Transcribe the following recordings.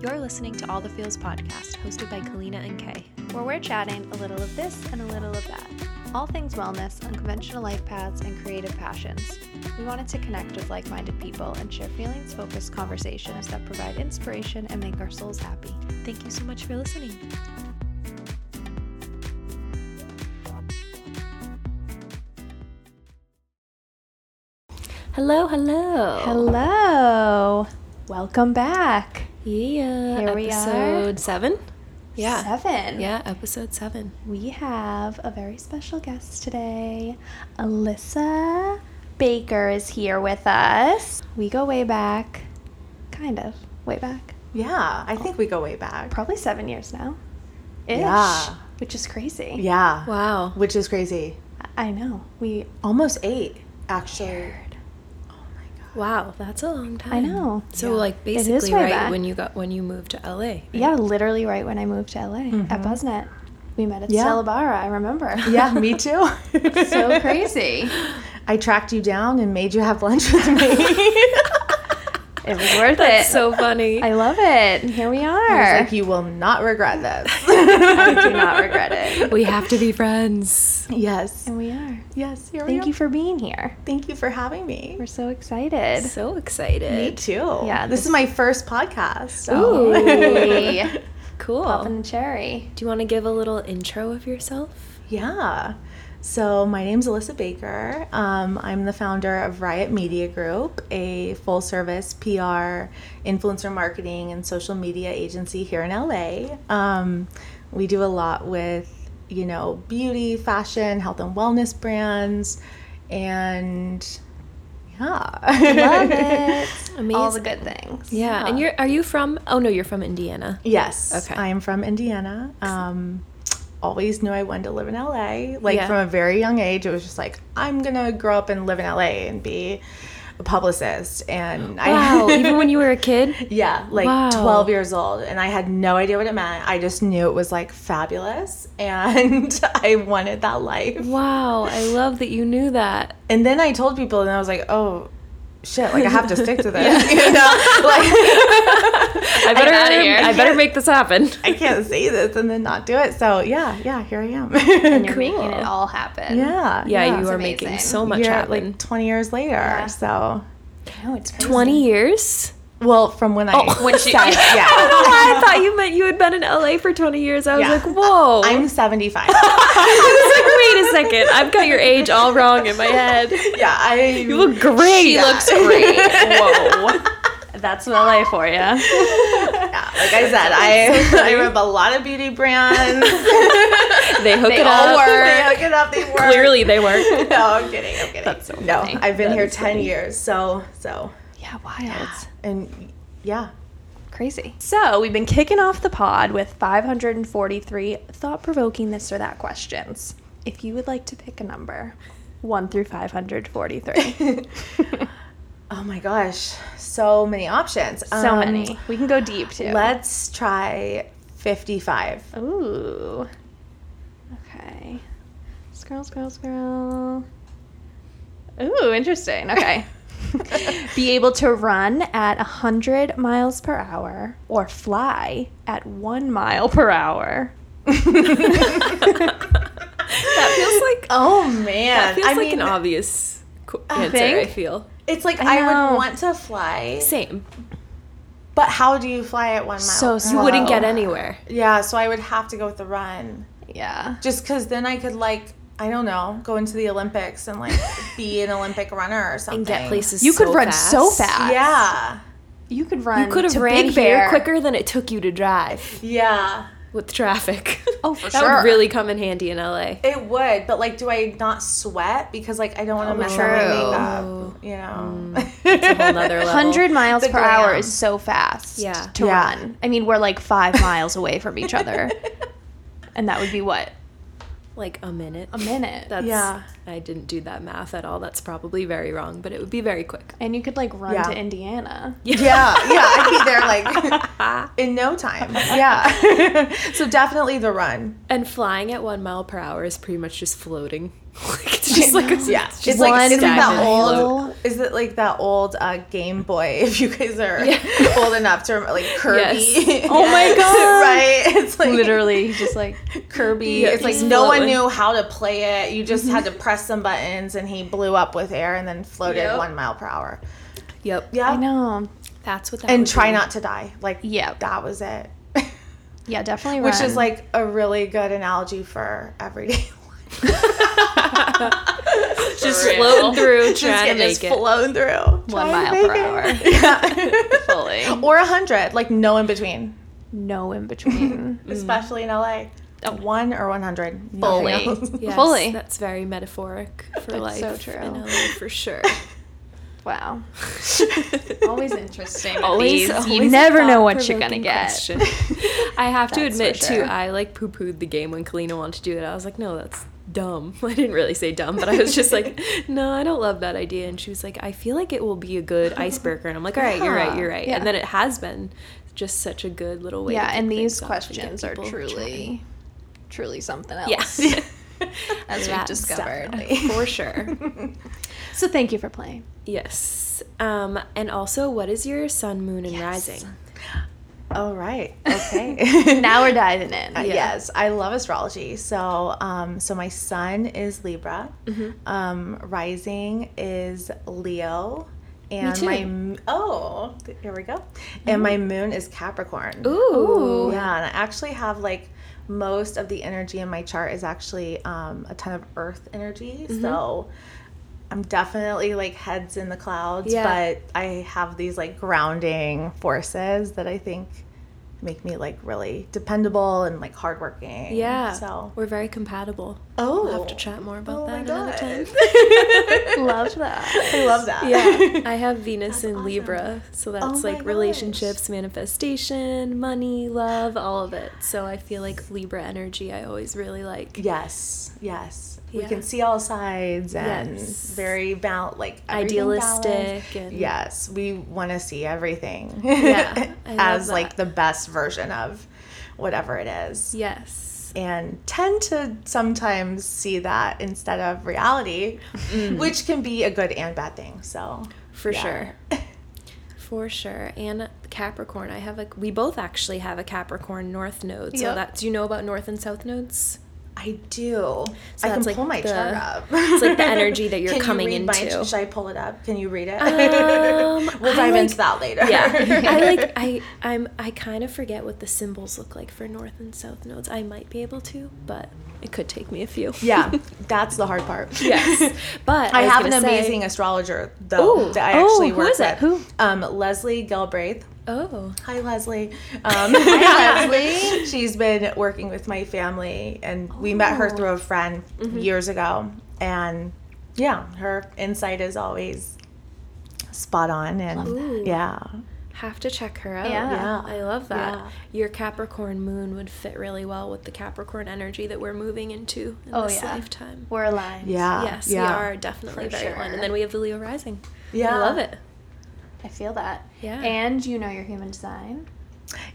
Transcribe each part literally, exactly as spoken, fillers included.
You're listening to All the Feels Podcast, hosted by Kalina and Kay, where we're chatting a little of this and a little of that. All things wellness, unconventional life paths, and creative passions. We wanted to connect with like-minded people and share feelings-focused conversations that provide inspiration and make our souls happy. Thank you so much for listening. Hello, hello. Hello. Welcome back. Yeah. Here we are. Episode seven. Yeah. Seven. Yeah, episode seven. We have a very special guest today. Alyssa Baker is here with us. We go way back. Kind of. Way back. Yeah, I think we go way back. Probably seven years now. Ish. Yeah. Which is crazy. Yeah. Wow. Which is crazy. I know. We almost eight, actually. Weird. Oh my god. Wow, that's a long time. I know. So yeah. Like basically right back. when you got when you moved to L A. Right? Yeah, literally right when I moved to L A mm-hmm. at BuzzNet. We met at yeah. Salabara, I remember. Yeah, me too. So crazy. I tracked you down and made you have lunch with me. It was worth That's it. That's so funny. I love it. And here we are. I was like, you will not regret this. I do not regret it. We have to be friends. Yes. And we are. Yes, here we Thank are. Thank you for being here. Thank you for having me. We're so excited. So excited. Me too. Yeah. This, this is my first podcast. So. Ooh. Cool. Popping the cherry. Do you want to give a little intro of yourself? Yeah. So my name's Alyssa Baker. Um, I'm the founder of Riot Media Group, a full-service P R, influencer marketing, and social media agency here in L A. Um, we do a lot with, you know, beauty, fashion, health and wellness brands, and yeah. Love it. Amazing. All the good things. Yeah. yeah. And you're, are you from, oh no, you're from Indiana. Yes. Okay. I am from Indiana. Um, always knew I wanted to live in L A. Like yeah. from a very young age, it was just like, I'm gonna grow up and live in L A and be a publicist. And wow, I, even when you were a kid? Yeah, like wow. twelve years old, and I had no idea what it meant. I just knew it was like fabulous, and I wanted that life. Wow, I love that you knew that. And then I told people, and I was like, oh, shit, like I have to stick to this, you know. Like, I better, out of here. I better make this happen. I can't say this and then not do it. So yeah, yeah, here I am. And you're cool. making it all happen. Yeah, yeah, yeah. You are amazing. Making so much you're happen. Like twenty years later, yeah. so no, it's crazy. twenty years. Well, from when I oh, when she, started, yeah. I don't know why I thought you meant you had been in L A for twenty years. I was yeah. like, whoa. I'm seventy-five. I was like, wait a second. I've got your age all wrong in my head. Yeah, I... You look great. She yeah. looks great. Whoa. That's L A for you. Yeah, like I said, I so I rep a lot of beauty brands. They hook they it all up. Work. They hook it up. They work. Clearly they work. No, I'm kidding. I'm kidding. That's so no, funny. I've been that here ten funny. years, so... so. Yeah, wild. Yeah. And yeah, crazy. So we've been kicking off the pod with five hundred forty-three thought-provoking this or that questions. If you would like to pick a number, one through five hundred forty-three. Oh my gosh, so many options. So um, many. We can go deep too. Let's try fifty-five. Ooh. Okay. Scroll, scroll, scroll. Ooh, interesting. Okay. Be able to run at one hundred miles per hour or fly at one mile per hour. That feels like... Oh, man. That feels I like mean, an obvious answer, I, I feel. It's like I, I would want to fly. Same. But how do you fly at one mile so per hour? So you wouldn't get anywhere. Yeah, so I would have to go with the run. Yeah. Just because then I could, like... I don't know, go into the Olympics and, like, be an Olympic runner or something. And get places You so could run fast. so fast. Yeah. You could run You could have ran Big Bear quicker than it took you to drive. Yeah. With traffic. Oh, for that sure. That would really come in handy in L A. It would, but, like, do I not sweat? Because, like, I don't want to oh, mess up my makeup, you know. Mm, it's a whole nother level. one hundred miles the per gram. hour is so fast yeah. to yeah. run. I mean, we're, like, five miles away from each other. And that would be what? Like a minute. A minute. That's, yeah. I didn't do that math at all. That's probably very wrong, but it would be very quick. And you could like run yeah. to Indiana. Yeah. Yeah. Yeah. I'd be there like in no time. Yeah. So definitely the run. And flying at one mile per hour is pretty much just floating. It's just like, a, yeah. It's just one like stagnant. Whole, Is it like that old uh, Game Boy, if you guys are yeah. old enough to remember, like Kirby? Yes. Oh my God. Right? It's like literally just like Kirby. Yeah, it's like floating. No one knew how to play it. You just had to press some buttons and he blew up with air and then floated yep. one mile per hour. Yep. Yeah. I know. That's what that And try be. Not to die. Like, yeah, that was it. Yeah, definitely run. Which is like a really good analogy for everyday life. Just floating through, just trying to make it. Flown through. One mile per hour. Yeah. Fully. Or one hundred. Like, no in between. No in between. Especially in L A. Oh. One or one hundred. Fully. Yes, fully. That's very metaphoric for that's life. So true. In L A, for sure. Wow. Always interesting. Always, always. You never know what you're going to get. I have to admit, sure. too, I, like, poo-pooed the game when Kalina wanted to do it. I was like, no, that's dumb. I didn't really say dumb, but I was just like, no, I don't love that idea. And she was like, I feel like it will be a good icebreaker. And I'm like, all right, you're right, you're right. Yeah. And then it has been just such a good little way. Yeah, to and these questions are truly, trying. truly something else. Yes. As we've discovered. Definitely. For sure. So thank you for playing. Yes. Um, and also, what is your sun, moon, and yes. rising? All right. Okay. Now we're diving in. Yeah. Yes. I love astrology. So um, so my sun is Libra. Mm-hmm. Um, rising is Leo. And Me too. my oh, here we go. Mm-hmm. And my moon is Capricorn. Ooh. Yeah, and I actually have like most of the energy in my chart is actually um, a ton of earth energy. Mm-hmm. So I'm definitely like heads in the clouds, yeah. but I have these like grounding forces that I think make me like really dependable and like hardworking. Yeah. So we're very compatible. Oh. We'll have to chat more about oh that another time. Love that. I love that. Yeah. I have Venus in awesome. Libra. So that's oh like relationships, gosh. manifestation, money, love, all of it. So I feel like Libra energy I always really like. Yes. Yes. Yeah. We can see all sides and yes. very bal- like idealistic. And yes, we want to see everything. Yeah, as that. Like the best version of whatever it is. Yes, and tend to sometimes see that instead of reality, mm. which can be a good and bad thing. So for yeah. sure. For sure. And Capricorn, I have a. We both actually have a Capricorn North node. Yep. So that do you know about North and South nodes? I do. So I can like pull my the, chart up. It's like the energy that you're can coming you read into. My, should I pull it up? Can you read it? Um, we'll dive like, into that later. Yeah. I like. I. I'm. I kind of forget what the symbols look like for north and south nodes. I might be able to, but it could take me a few. Yeah, that's the hard part. Yes, but I, I have an say, amazing astrologer though. Ooh, that I actually oh, work who is with. It? Who? Um, Leslie Gilbraith. Oh. Hi, Leslie. Um, hi, Leslie. She's been working with my family, and oh. we met her through a friend mm-hmm. years ago. And, yeah, her insight is always spot on. And Ooh. Yeah. Have to check her out. Yeah. yeah. I love that. Yeah. Your Capricorn moon would fit really well with the Capricorn energy that we're moving into in oh, this yeah. lifetime. We're aligned. Yeah. Yes, yeah. we are definitely For very sure. aligned. And then we have the Leo rising. Yeah. I love it. I feel that. Yeah. And you know your human design.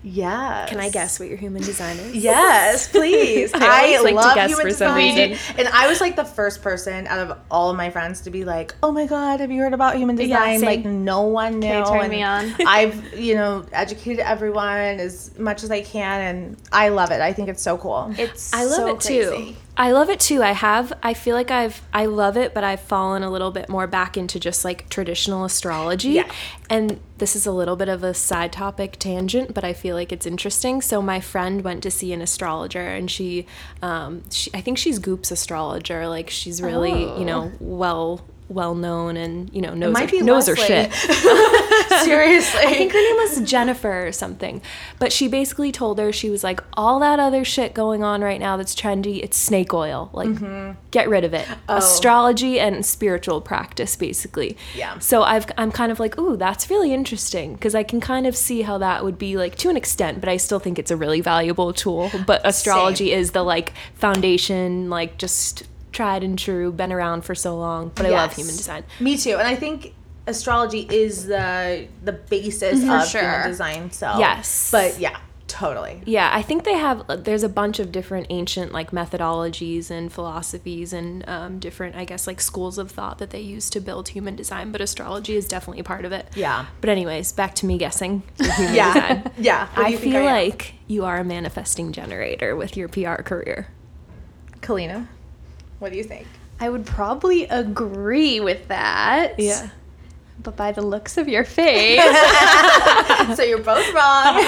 Yes. Can I guess what your human design is? Yes, please. I, I like love to guess human for design. Some reason. And I was like the first person out of all of my friends to be like, "Oh my God, have you heard about human design?" Yeah, like no one knew. They turned me on. I've you know educated everyone as much as I can, and I love it. I think it's so cool. It's I love so it crazy. Too. I love it too. I have, I feel like I've, I love it, but I've fallen a little bit more back into just like traditional astrology. Yeah. And this is a little bit of a side topic tangent, but I feel like it's interesting. So my friend went to see an astrologer and she, um, she, I think she's Goop's astrologer. Like she's really, oh. you know, well, well known and, you know, knows, her, knows her shit. Seriously. I think her name was Jennifer or something. But she basically told her, she was like, all that other shit going on right now that's trendy, it's snake oil. Like, mm-hmm. get rid of it. Oh. Astrology and spiritual practice, basically. Yeah. So I've, I'm kind of like, ooh, that's really interesting. Because I can kind of see how that would be, like, to an extent. But I still think it's a really valuable tool. But astrology Same. Is the, like, foundation, like, just tried and true, been around for so long. But yes. I love human design. Me too. And I think astrology is the the basis mm-hmm. of sure. human design. So yes. But yeah, Totally. Yeah, I think they have, there's a bunch of different ancient, like, methodologies and philosophies and um, different, I guess, like, schools of thought that they use to build human design, but astrology is definitely a part of it. Yeah. But anyways, back to me guessing. Human yeah. design. Yeah. What do you I think feel I am? Like you are a manifesting generator with your P R career. Kalina, what do you think? I would probably agree with that. Yeah. But by the looks of your face. So you're both wrong.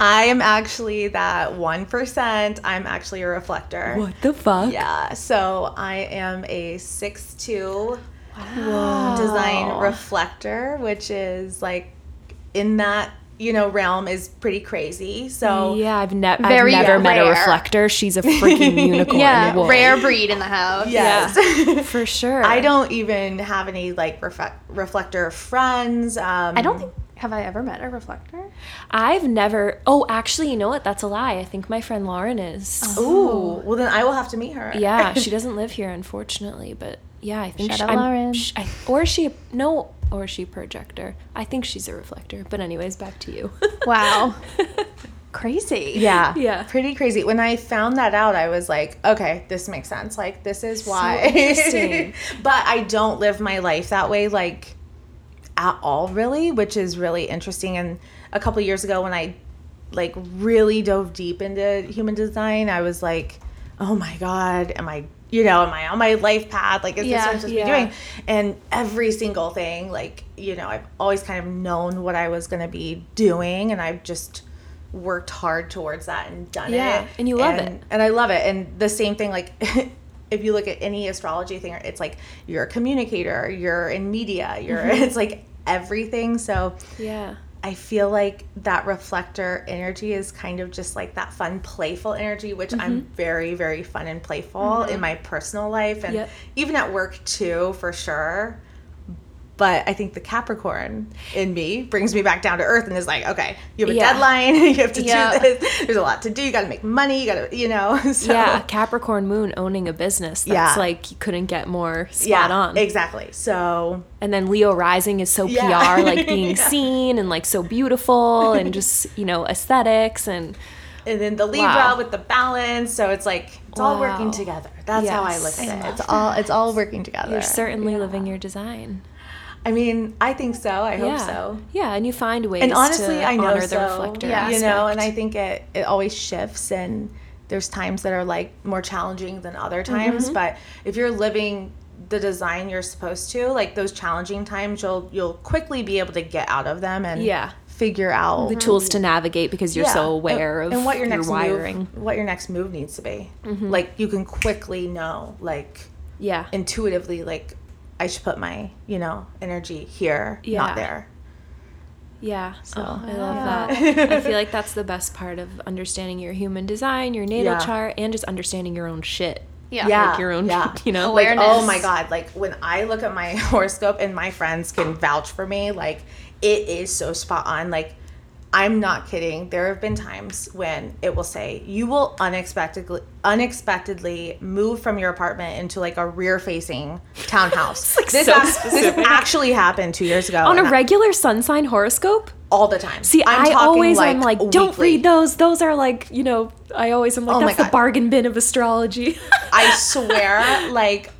I am actually that one percent. I'm actually a reflector. What the fuck? Yeah. So I am a six two wow. design reflector, which is like in that, you know, realm is pretty crazy. So yeah, I've, ne- I've never yeah, met rare. a reflector. She's a freaking unicorn. Yeah, wolf. Rare breed in the house. Yes. Yeah, for sure. I don't even have any like ref- reflector friends. Um, I don't think, have I ever met a reflector? I've never, oh, actually, you know what? That's a lie. I think my friend Lauren is. Oh. Ooh, well then I will have to meet her. Yeah, she doesn't live here, unfortunately, but yeah, I think Shada she, Lauren. She, I, or she, no, or she projector. I think she's a reflector. But anyways, back to you. Wow. Crazy. Yeah. Yeah. Pretty crazy. When I found that out, I was like, okay, this makes sense. Like, this is why. So interesting. But I don't live my life that way, like, at all, really, which is really interesting. And a couple of years ago when I, like, really dove deep into human design, I was like, oh, my God, am I You know, am I on my life path? Like, is yeah, this what I'm supposed yeah. to be doing? And every single thing, like, you know, I've always kind of known what I was going to be doing. And I've just worked hard towards that and done yeah, it. Yeah, and you love and, it. And I love it. And the same thing, like, if you look at any astrology thing, it's like you're a communicator, you're in media, you're mm-hmm. it's like everything. So yeah, I feel like that reflector energy is kind of just like that fun, playful energy, which mm-hmm. I'm very, very fun and playful mm-hmm. in my personal life and yep. even at work too, for sure. But I think the Capricorn in me brings me back down to earth and is like, okay, you have a yeah. deadline, you have to yeah. do this, there's a lot to do, you got to make money, you got to, you know. So. Yeah, Capricorn moon owning a business. That's yeah. like, you couldn't get more spot yeah, on. Exactly. So. And then Leo rising is so yeah. P R, like being yeah. seen and like so beautiful and just, you know, aesthetics and. And then the Libra wow. with the balance. So it's like, it's wow. all working together. That's yes. how I look at I it. It's all, it's all working together. You're certainly yeah. living your design. I mean, I think so. I yeah. hope so. Yeah, and you find ways and honestly, to I know honor so. the reflector yeah. aspect. You know, and I think it, it always shifts, and there's times that are, like, more challenging than other times. Mm-hmm. But if you're living the design you're supposed to, like, those challenging times, you'll you'll quickly be able to get out of them and yeah. figure out. The tools to navigate because you're yeah. so aware and, of and what your, next your wiring. Move, what your next move needs to be. Mm-hmm. Like, you can quickly know, like, yeah, intuitively, like, I should put my, you know, energy here, yeah. not there. Yeah. So oh, I love yeah. that. I feel like that's the best part of understanding your human design, your natal yeah. chart, and just understanding your own shit. Yeah. yeah. Like your own, yeah. you know, awareness. Like, oh my God. Like when I look at my horoscope and my friends can vouch for me, like it is so spot on. Like I'm not kidding. There have been times when it will say you will unexpectedly unexpectedly move from your apartment into like a rear-facing townhouse. Like this, so act- this actually happened two years ago. On a regular I- sun sign horoscope? All the time. See, I'm I always like am like, don't weekly. read those. Those are like, you know, I always am like, oh that's the bargain bin of astrology. I swear, like,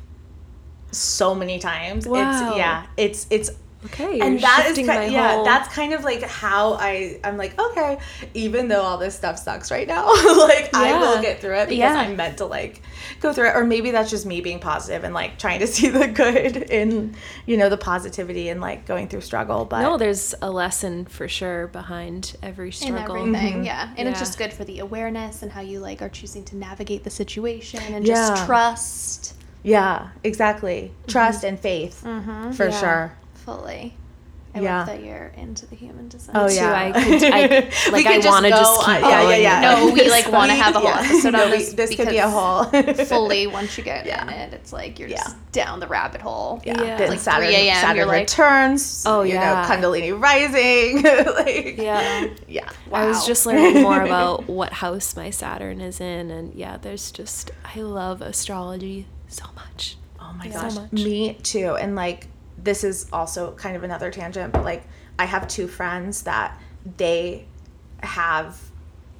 so many times. Wow. It's, yeah, it's, it's, okay, and that is kind of, yeah, whole... that's kind of like how I I'm like okay, even though all this stuff sucks right now, like yeah. I will get through it because yeah. I'm meant to like go through it. Or maybe that's just me being positive and like trying to see the good in you know the positivity and like going through struggle. But no, there's a lesson for sure behind every struggle. And everything, mm-hmm. yeah, and yeah. it's just good for the awareness and how you like are choosing to navigate the situation and yeah. just trust. Yeah, exactly. Mm-hmm. Trust and faith mm-hmm. for yeah. sure. Fully. I yeah. love that you're into the human design. Oh, yeah. Too. I could, I, like, I want to just keep on. Yeah, yeah, yeah. No, we, like, want to have a whole yeah. episode no, on this. This could be a whole. Fully, once you get yeah. in it, it's like you're just yeah. down the rabbit hole. Yeah. yeah. Then like Saturn, three a.m. Saturn returns. Like, oh, yeah. You know, Kundalini rising. like, yeah. Yeah. Wow. I was just learning more about what house my Saturn is in. And, yeah, there's just, I love astrology so much. Oh, my yeah. gosh. So much. Me, too. And, like, this is also kind of another tangent, but like I have two friends that they have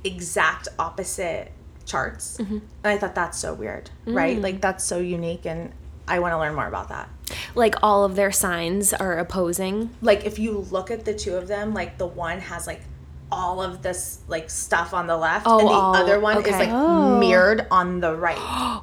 exact opposite charts. Mm-hmm. And I thought that's so weird, mm-hmm. right? Like, that's so unique, and I want to learn more about that. Like, all of their signs are opposing? Like, if you look at the two of them, like, the one has, like, all of this, like, stuff on the left, oh, and the all. other one okay. is, like, oh. mirrored on the right.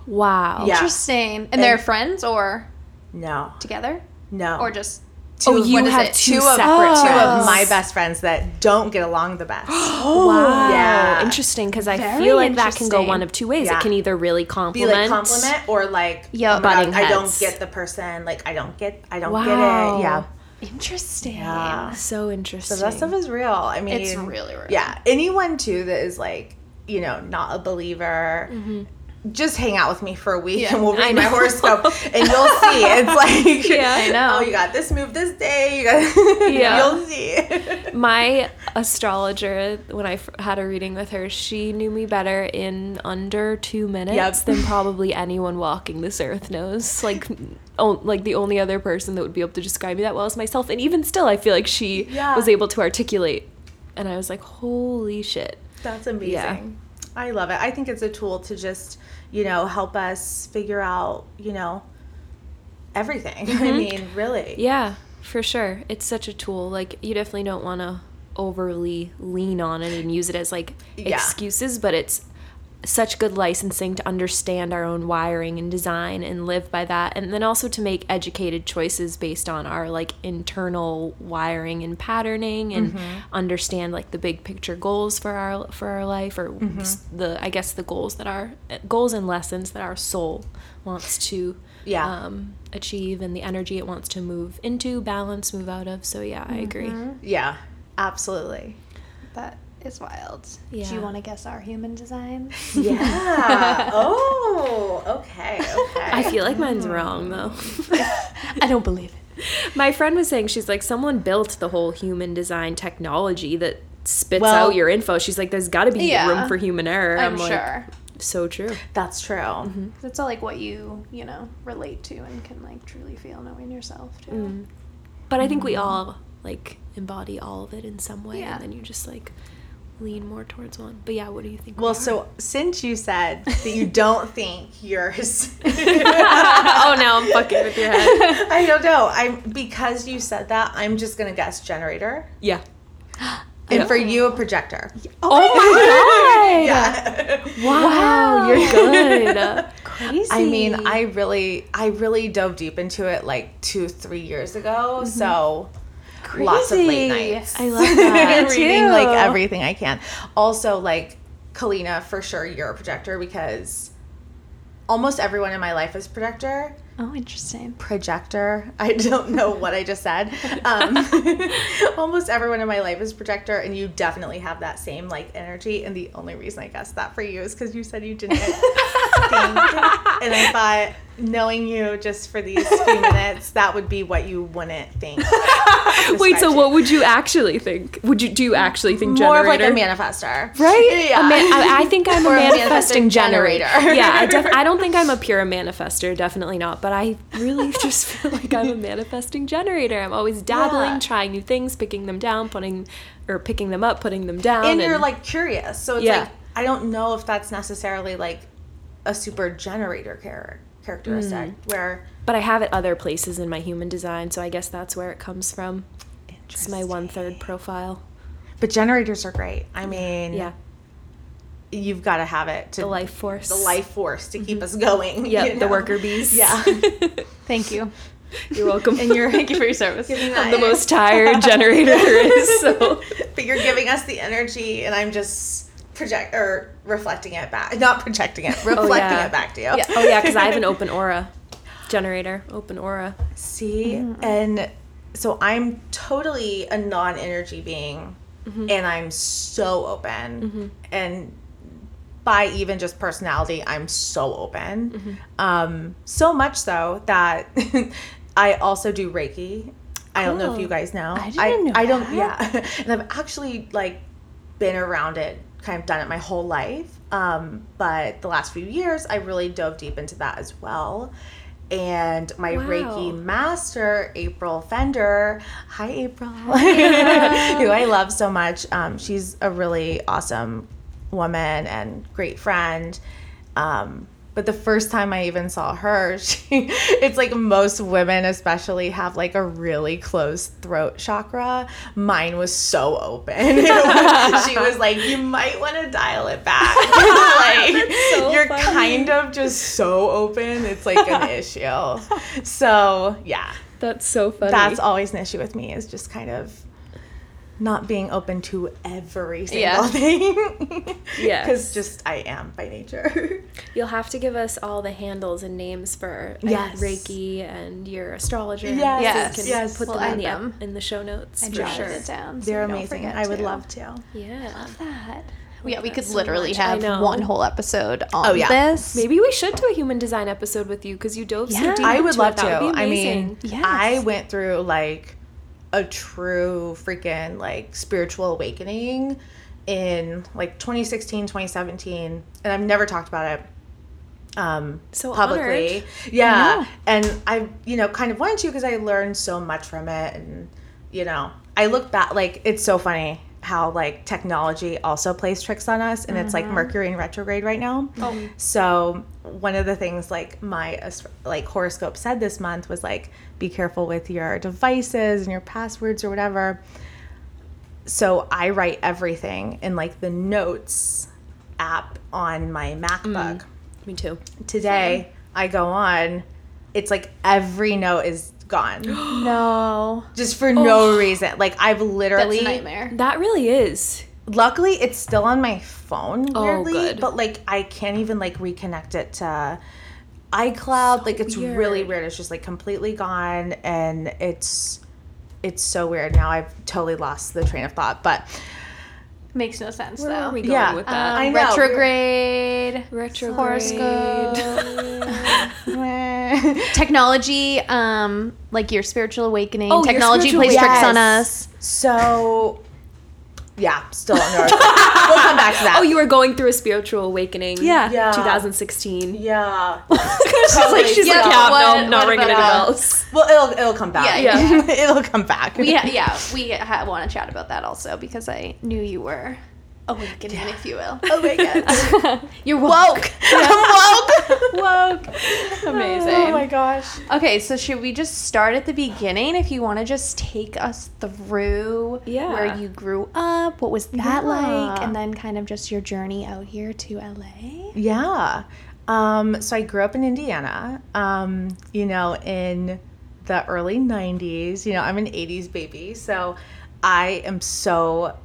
Wow. Yeah. Interesting. And, and they're friends, or? No. Together? No. Or just... Two, oh, you have two, two separate, oh. two of my best friends that don't get along the best. Oh, wow. Yeah. Interesting, because I Very feel like that can go one of two ways. Yeah. It can either really compliment. Be like compliment or like, yep. oh my God, I don't get the person. Like, I don't get, I don't wow. get it. Yeah. Interesting. Yeah. So interesting. So that stuff is real. I mean. It's really real. Yeah. Anyone, too, that is like, you know, not a believer. Mm-hmm. Just hang out with me for a week yeah, and we'll read my horoscope and you'll see. It's like, yeah, I know. Oh, you got this move this day. You got, yeah. You'll see. My astrologer, when I f- had a reading with her, she knew me better in under two minutes yep. than probably anyone walking this earth knows. Like, oh, like the only other person that would be able to describe me that well is myself. And even still, I feel like she yeah. was able to articulate. And I was like, holy shit. That's amazing. Yeah. I love it. I think it's a tool to just, you know, help us figure out, you know, everything. Mm-hmm. I mean, really. Yeah, for sure. It's such a tool. Like, you definitely don't want to overly lean on it and use it as, like, yeah. excuses, but it's such good licensing to understand our own wiring and design and live by that. And then also to make educated choices based on our, like, internal wiring and patterning and mm-hmm. understand, like, the big picture goals for our for our life or mm-hmm. the, I guess, the goals that our goals and lessons that our soul wants to yeah. um, achieve and the energy it wants to move into, balance, move out of. So, yeah, mm-hmm. I agree. Yeah, absolutely. That is wild. Yeah. Do you want to guess our human design? Yeah. Oh, okay, okay. I feel like mine's wrong, though. I don't believe it. My friend was saying, she's like, someone built the whole human design technology that spits well, out your info. She's like, there's got to be yeah, room for human error. I'm, I'm like, sure. So true. That's true. Mm-hmm. It's all like what you, you know, relate to and can, like, truly feel knowing yourself, too. Mm. But I think we all, like, embody all of it in some way, yeah. and then you're just, like... lean more towards one. But yeah, what do you think? Well, so since you said that you don't think yours oh no, I'm fucking with your head. I don't know. I'm because you said that, I'm just gonna guess generator. Yeah. And for you, a projector. Oh, oh my God. God. Yeah. Wow. Wow, you're good. Crazy. I mean, I really I really dove deep into it like two, three years ago. Mm-hmm. So Crazy. Lots of late nights. I love that. Me reading too. Like everything I can. Also, like Kalina, for sure, you're a projector because almost everyone in my life is projector. Oh, interesting. Projector. I don't know what I just said. Um, almost everyone in my life is projector, and you definitely have that same like energy. And the only reason I guessed that for you is because you said you didn't think. And I thought, knowing you just for these few minutes, that would be what you wouldn't think. Wait, so you. What would you actually think? Would you do you actually think generator? More of like a manifestor, right? Yeah, a man, I, I think I'm a manifesting generator. generator. Yeah, I, def- I don't think I'm a pure manifestor, definitely not. But I really just feel like I'm a manifesting generator. I'm always dabbling, yeah. trying new things, picking them down, putting or picking them up, putting them down, and, and you're like curious. So it's yeah. like I don't know if that's necessarily like a super generator character. characteristic mm. where but I have it other places in my human design, so I guess that's where it comes from. It's my one-third profile, but generators are great. I mean, yeah, you've got to have it to the life force the life force to mm-hmm. keep us going. Yeah, you know? The worker bees. Yeah. Thank you. You're welcome. And you're thank you for your service. I'm the most tired generator there is, so but you're giving us the energy and I'm just project or reflecting it back, not projecting it, reflecting oh, yeah. it back to you. Yeah. Oh yeah, because I have an open aura, generator, open aura. See, mm-hmm. and so I'm totally a non-energy being, mm-hmm. and I'm so open, mm-hmm. and by even just personality, I'm so open, mm-hmm. um, so much so that I also do Reiki. I don't oh, know if you guys know. I didn't I, know. I don't. That. Yeah, and I've actually like been around it. Kind of done it my whole life, um, but the last few years I really dove deep into that as well. And my wow. Reiki master, April Fender, hi April, yeah. who I love so much. Um, she's a really awesome woman and great friend. Um, but the first time I even saw her, she, it's like most women especially have like a really closed throat chakra. Mine was so open. Was, she was like, you might want to dial it back. Like, so you're funny. Kind of just so open. It's like an issue. So yeah. That's so funny. That's always an issue with me, is just kind of not being open to every single yeah. thing. Yeah. Because just I am by nature. You'll have to give us all the handles and names for yes. Reiki and your astrologer. Yes. Yes. So you can yes. put well, them in the, them. in the show notes. I for sure. It down, so they're amazing. I would to. love to. Yeah. I love that. Like yeah, we could so literally much. have one whole episode on oh, yeah. this. Maybe we should do a human design episode with you, because you dove yeah. so deep. I would love it. to. I mean, yes. I went through like a true freaking like spiritual awakening in like twenty sixteen, twenty seventeen, and I've never talked about it um so publicly. Honored. Yeah, and I, you know, kind of wanted to, because I learned so much from it, and you know, I look back, like it's so funny how like technology also plays tricks on us, and mm-hmm. it's like Mercury in retrograde right now. Oh. So one of the things like my like horoscope said this month was like, be careful with your devices and your passwords or whatever. So I write everything in like the notes app on my MacBook. Mm, me too. Today Same. I go on, it's like every note is gone. No. Just for oh. no reason. Like, I've literally... That's a nightmare. That really is. Luckily, it's still on my phone, weirdly. Oh, good. But, like, I can't even, like, reconnect it to iCloud. So like, it's weird. really weird. It's just, like, completely gone, and it's it's so weird. Now I've totally lost the train of thought, but... Makes no sense, Where though. Where are we going yeah. with that? Um, I know. Retrograde. Retrograde. Horoscope. Technology, um, like your spiritual awakening. Oh, Technology spiritual plays yes. tricks on us. So, yeah, still on Earth. We'll come back to that. Oh, you were going through a spiritual awakening. Yeah. yeah. twenty sixteen. Yeah. she's like, she's yeah, like, yeah, what, no, I'm not ringing any bells. Well, it'll, it'll come back. Yeah. yeah. it'll come back. We ha- yeah, we ha- want to chat about that also, because I knew you were awakening, yeah. if you will. Oh my God. You're woke. I'm woke. Woke. Amazing. Oh my gosh. Okay, so should we just start at the beginning? If you want to just take us through yeah. where you grew up, what was that yeah. like, and then kind of just your journey out here to L A? Yeah. Um, so I grew up in Indiana, um, you know, in the early nineties. You know, I'm an eighties baby, so I am so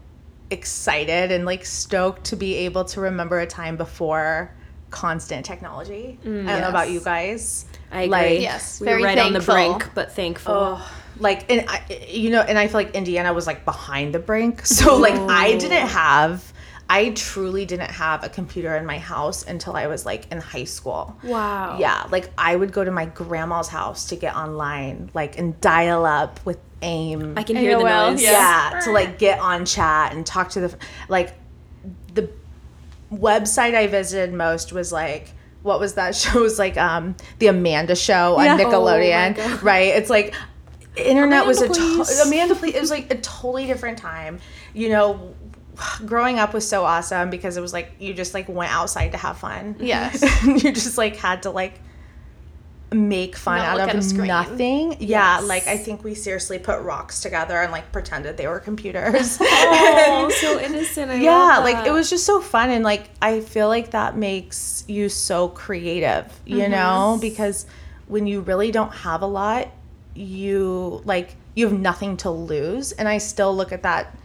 excited and like stoked to be able to remember a time before constant technology. Mm, I don't yes. know about you guys. I agree. Like, yes, we very were right thankful. on the brink, but thankful. Oh, like, and I, you know, and I feel like Indiana was like behind the brink. So like, oh. I didn't have, I truly didn't have a computer in my house until I was like in high school. Wow. Yeah, like I would go to my grandma's house to get online, like, and dial up with AIM. I can hear the noise. Yeah, yeah, to like get on chat and talk to the, like, the website I visited most was like, what was that show? It was like um, the Amanda Show on yeah. Nickelodeon, oh right? It's like internet Amanda, was a to- Amanda, please. It was like a totally different time, you know. Growing up was so awesome, because it was like you just like went outside to have fun. Yes, you just like had to like make fun Not out of nothing. Yes. Yeah, like I think we seriously put rocks together and like pretended they were computers. Oh, so innocent. I yeah, love that. Like it was just so fun, and like I feel like that makes you so creative, you mm-hmm. know, because when you really don't have a lot, you like you have nothing to lose. And I still look at that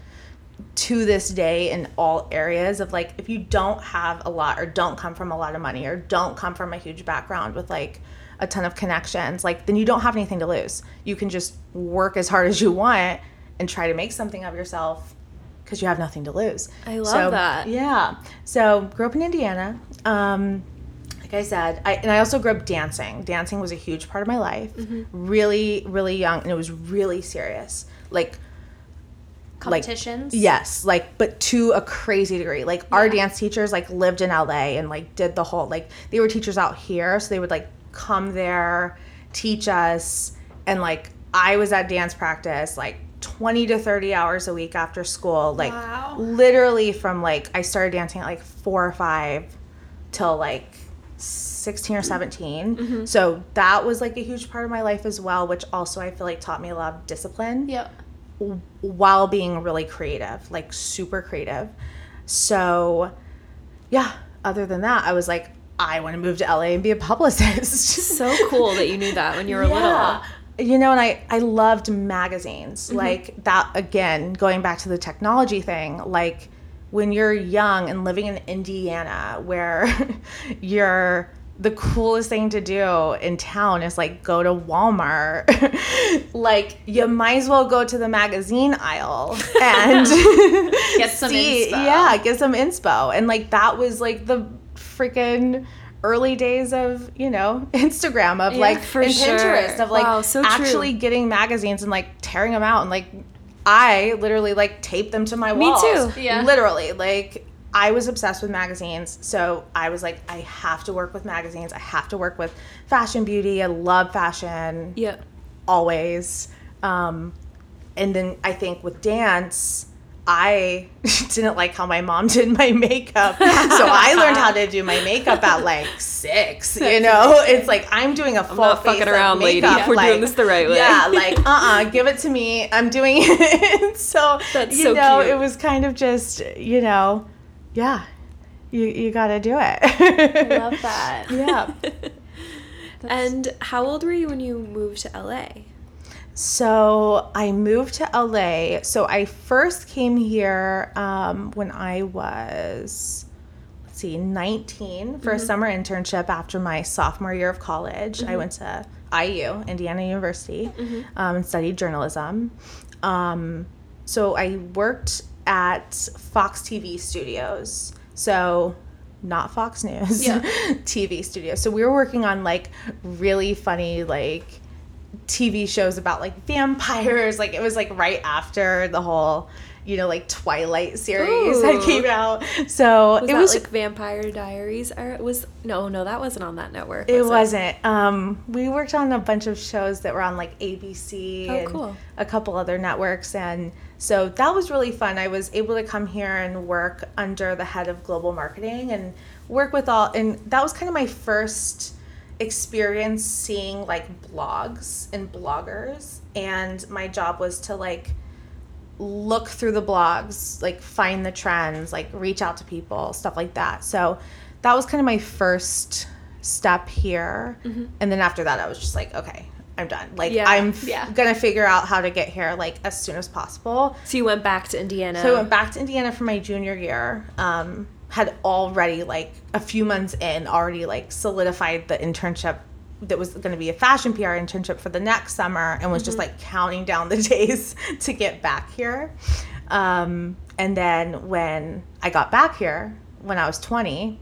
to this day in all areas of like, if you don't have a lot or don't come from a lot of money or don't come from a huge background with like a ton of connections, like then you don't have anything to lose. You can just work as hard as you want and try to make something of yourself, because you have nothing to lose. I love so, that. Yeah. So grew up in Indiana. Um, like I said, I, and I also grew up dancing. Dancing was a huge part of my life. Mm-hmm. Really, really young. And it was really serious. Like, competitions, like, yes, like, but to a crazy degree, like yeah. our dance teachers like lived in L A and like did the whole, like they were teachers out here, so they would like come there, teach us, and like I was at dance practice like twenty to thirty hours a week after school. Like, wow. Literally from, like, I started dancing at, like, four or five till, like, sixteen or seventeen. Mm-hmm. So that was, like, a huge part of my life as well, which also I feel like taught me a lot of discipline. Yep. While being really creative, like, super creative. So, yeah, other than that, I was like, I want to move to L A and be a publicist. So cool that you knew that when you were yeah. little. You know, and I, I loved magazines. Mm-hmm. Like, that, again, going back to the technology thing, like, when you're young and living in Indiana where you're... the coolest thing to do in town is, like, go to Walmart. Like, you might as well go to the magazine aisle and get some see, inspo. Yeah, get some inspo. And, like, that was, like, the freaking early days of, you know, Instagram, of, yeah, like, for and sure. Pinterest, of, like, wow, so actually true. Getting magazines and, like, tearing them out. And, like, I literally, like, taped them to my walls. Me too. Yeah. Literally, like... I was obsessed with magazines, so I was like, I have to work with magazines. I have to work with fashion, beauty. I love fashion. Yeah. Always. Um, and then I think with dance, I didn't like how my mom did my makeup, so I learned how to do my makeup at, like, six, you know? It's like, I'm doing a full face I'm not fucking face around, makeup, lady. We're like, doing this the right way. Yeah, like, uh-uh, give it to me. I'm doing it. So, That's you so know, cute. It was kind of just, you know... Yeah, you you gotta do it. I love that. Yeah. And how old were you when you moved to L A? So I moved to L A. So I first came here um, when I was, let's see, nineteen for mm-hmm. a summer internship after my sophomore year of college. Mm-hmm. I went to I U, Indiana University, mm-hmm. um, and studied journalism. Um, so I worked at Fox T V studios, so not Fox News, yeah. T V studios. So we were working on, like, really funny, like, T V shows about, like, vampires. Like, it was, like, right after the whole, you know, like, Twilight series Ooh. That came out. So was it that was like Vampire Diaries. Or was no, no, that wasn't on that network. Was it wasn't. It? Um, we worked on a bunch of shows that were on, like, A B C oh, and cool. a couple other networks, and so that was really fun. I was able to come here and work under the head of global marketing and work with all. And that was kind of my first experience seeing, like, blogs and bloggers. And my job was to, like, look through the blogs, like, find the trends, like, reach out to people, stuff like that. So that was kind of my first step here. Mm-hmm. And then after that, I was just like, okay, I'm done. Like, yeah. I'm f- yeah. going to figure out how to get here, like, as soon as possible. So you went back to Indiana. So I went back to Indiana for my junior year. Um, had already, like, a few months in, already, like, solidified the internship that was going to be a fashion P R internship for the next summer, and was mm-hmm. just, like, counting down the days to get back here. Um, and then when I got back here, when I was twenty,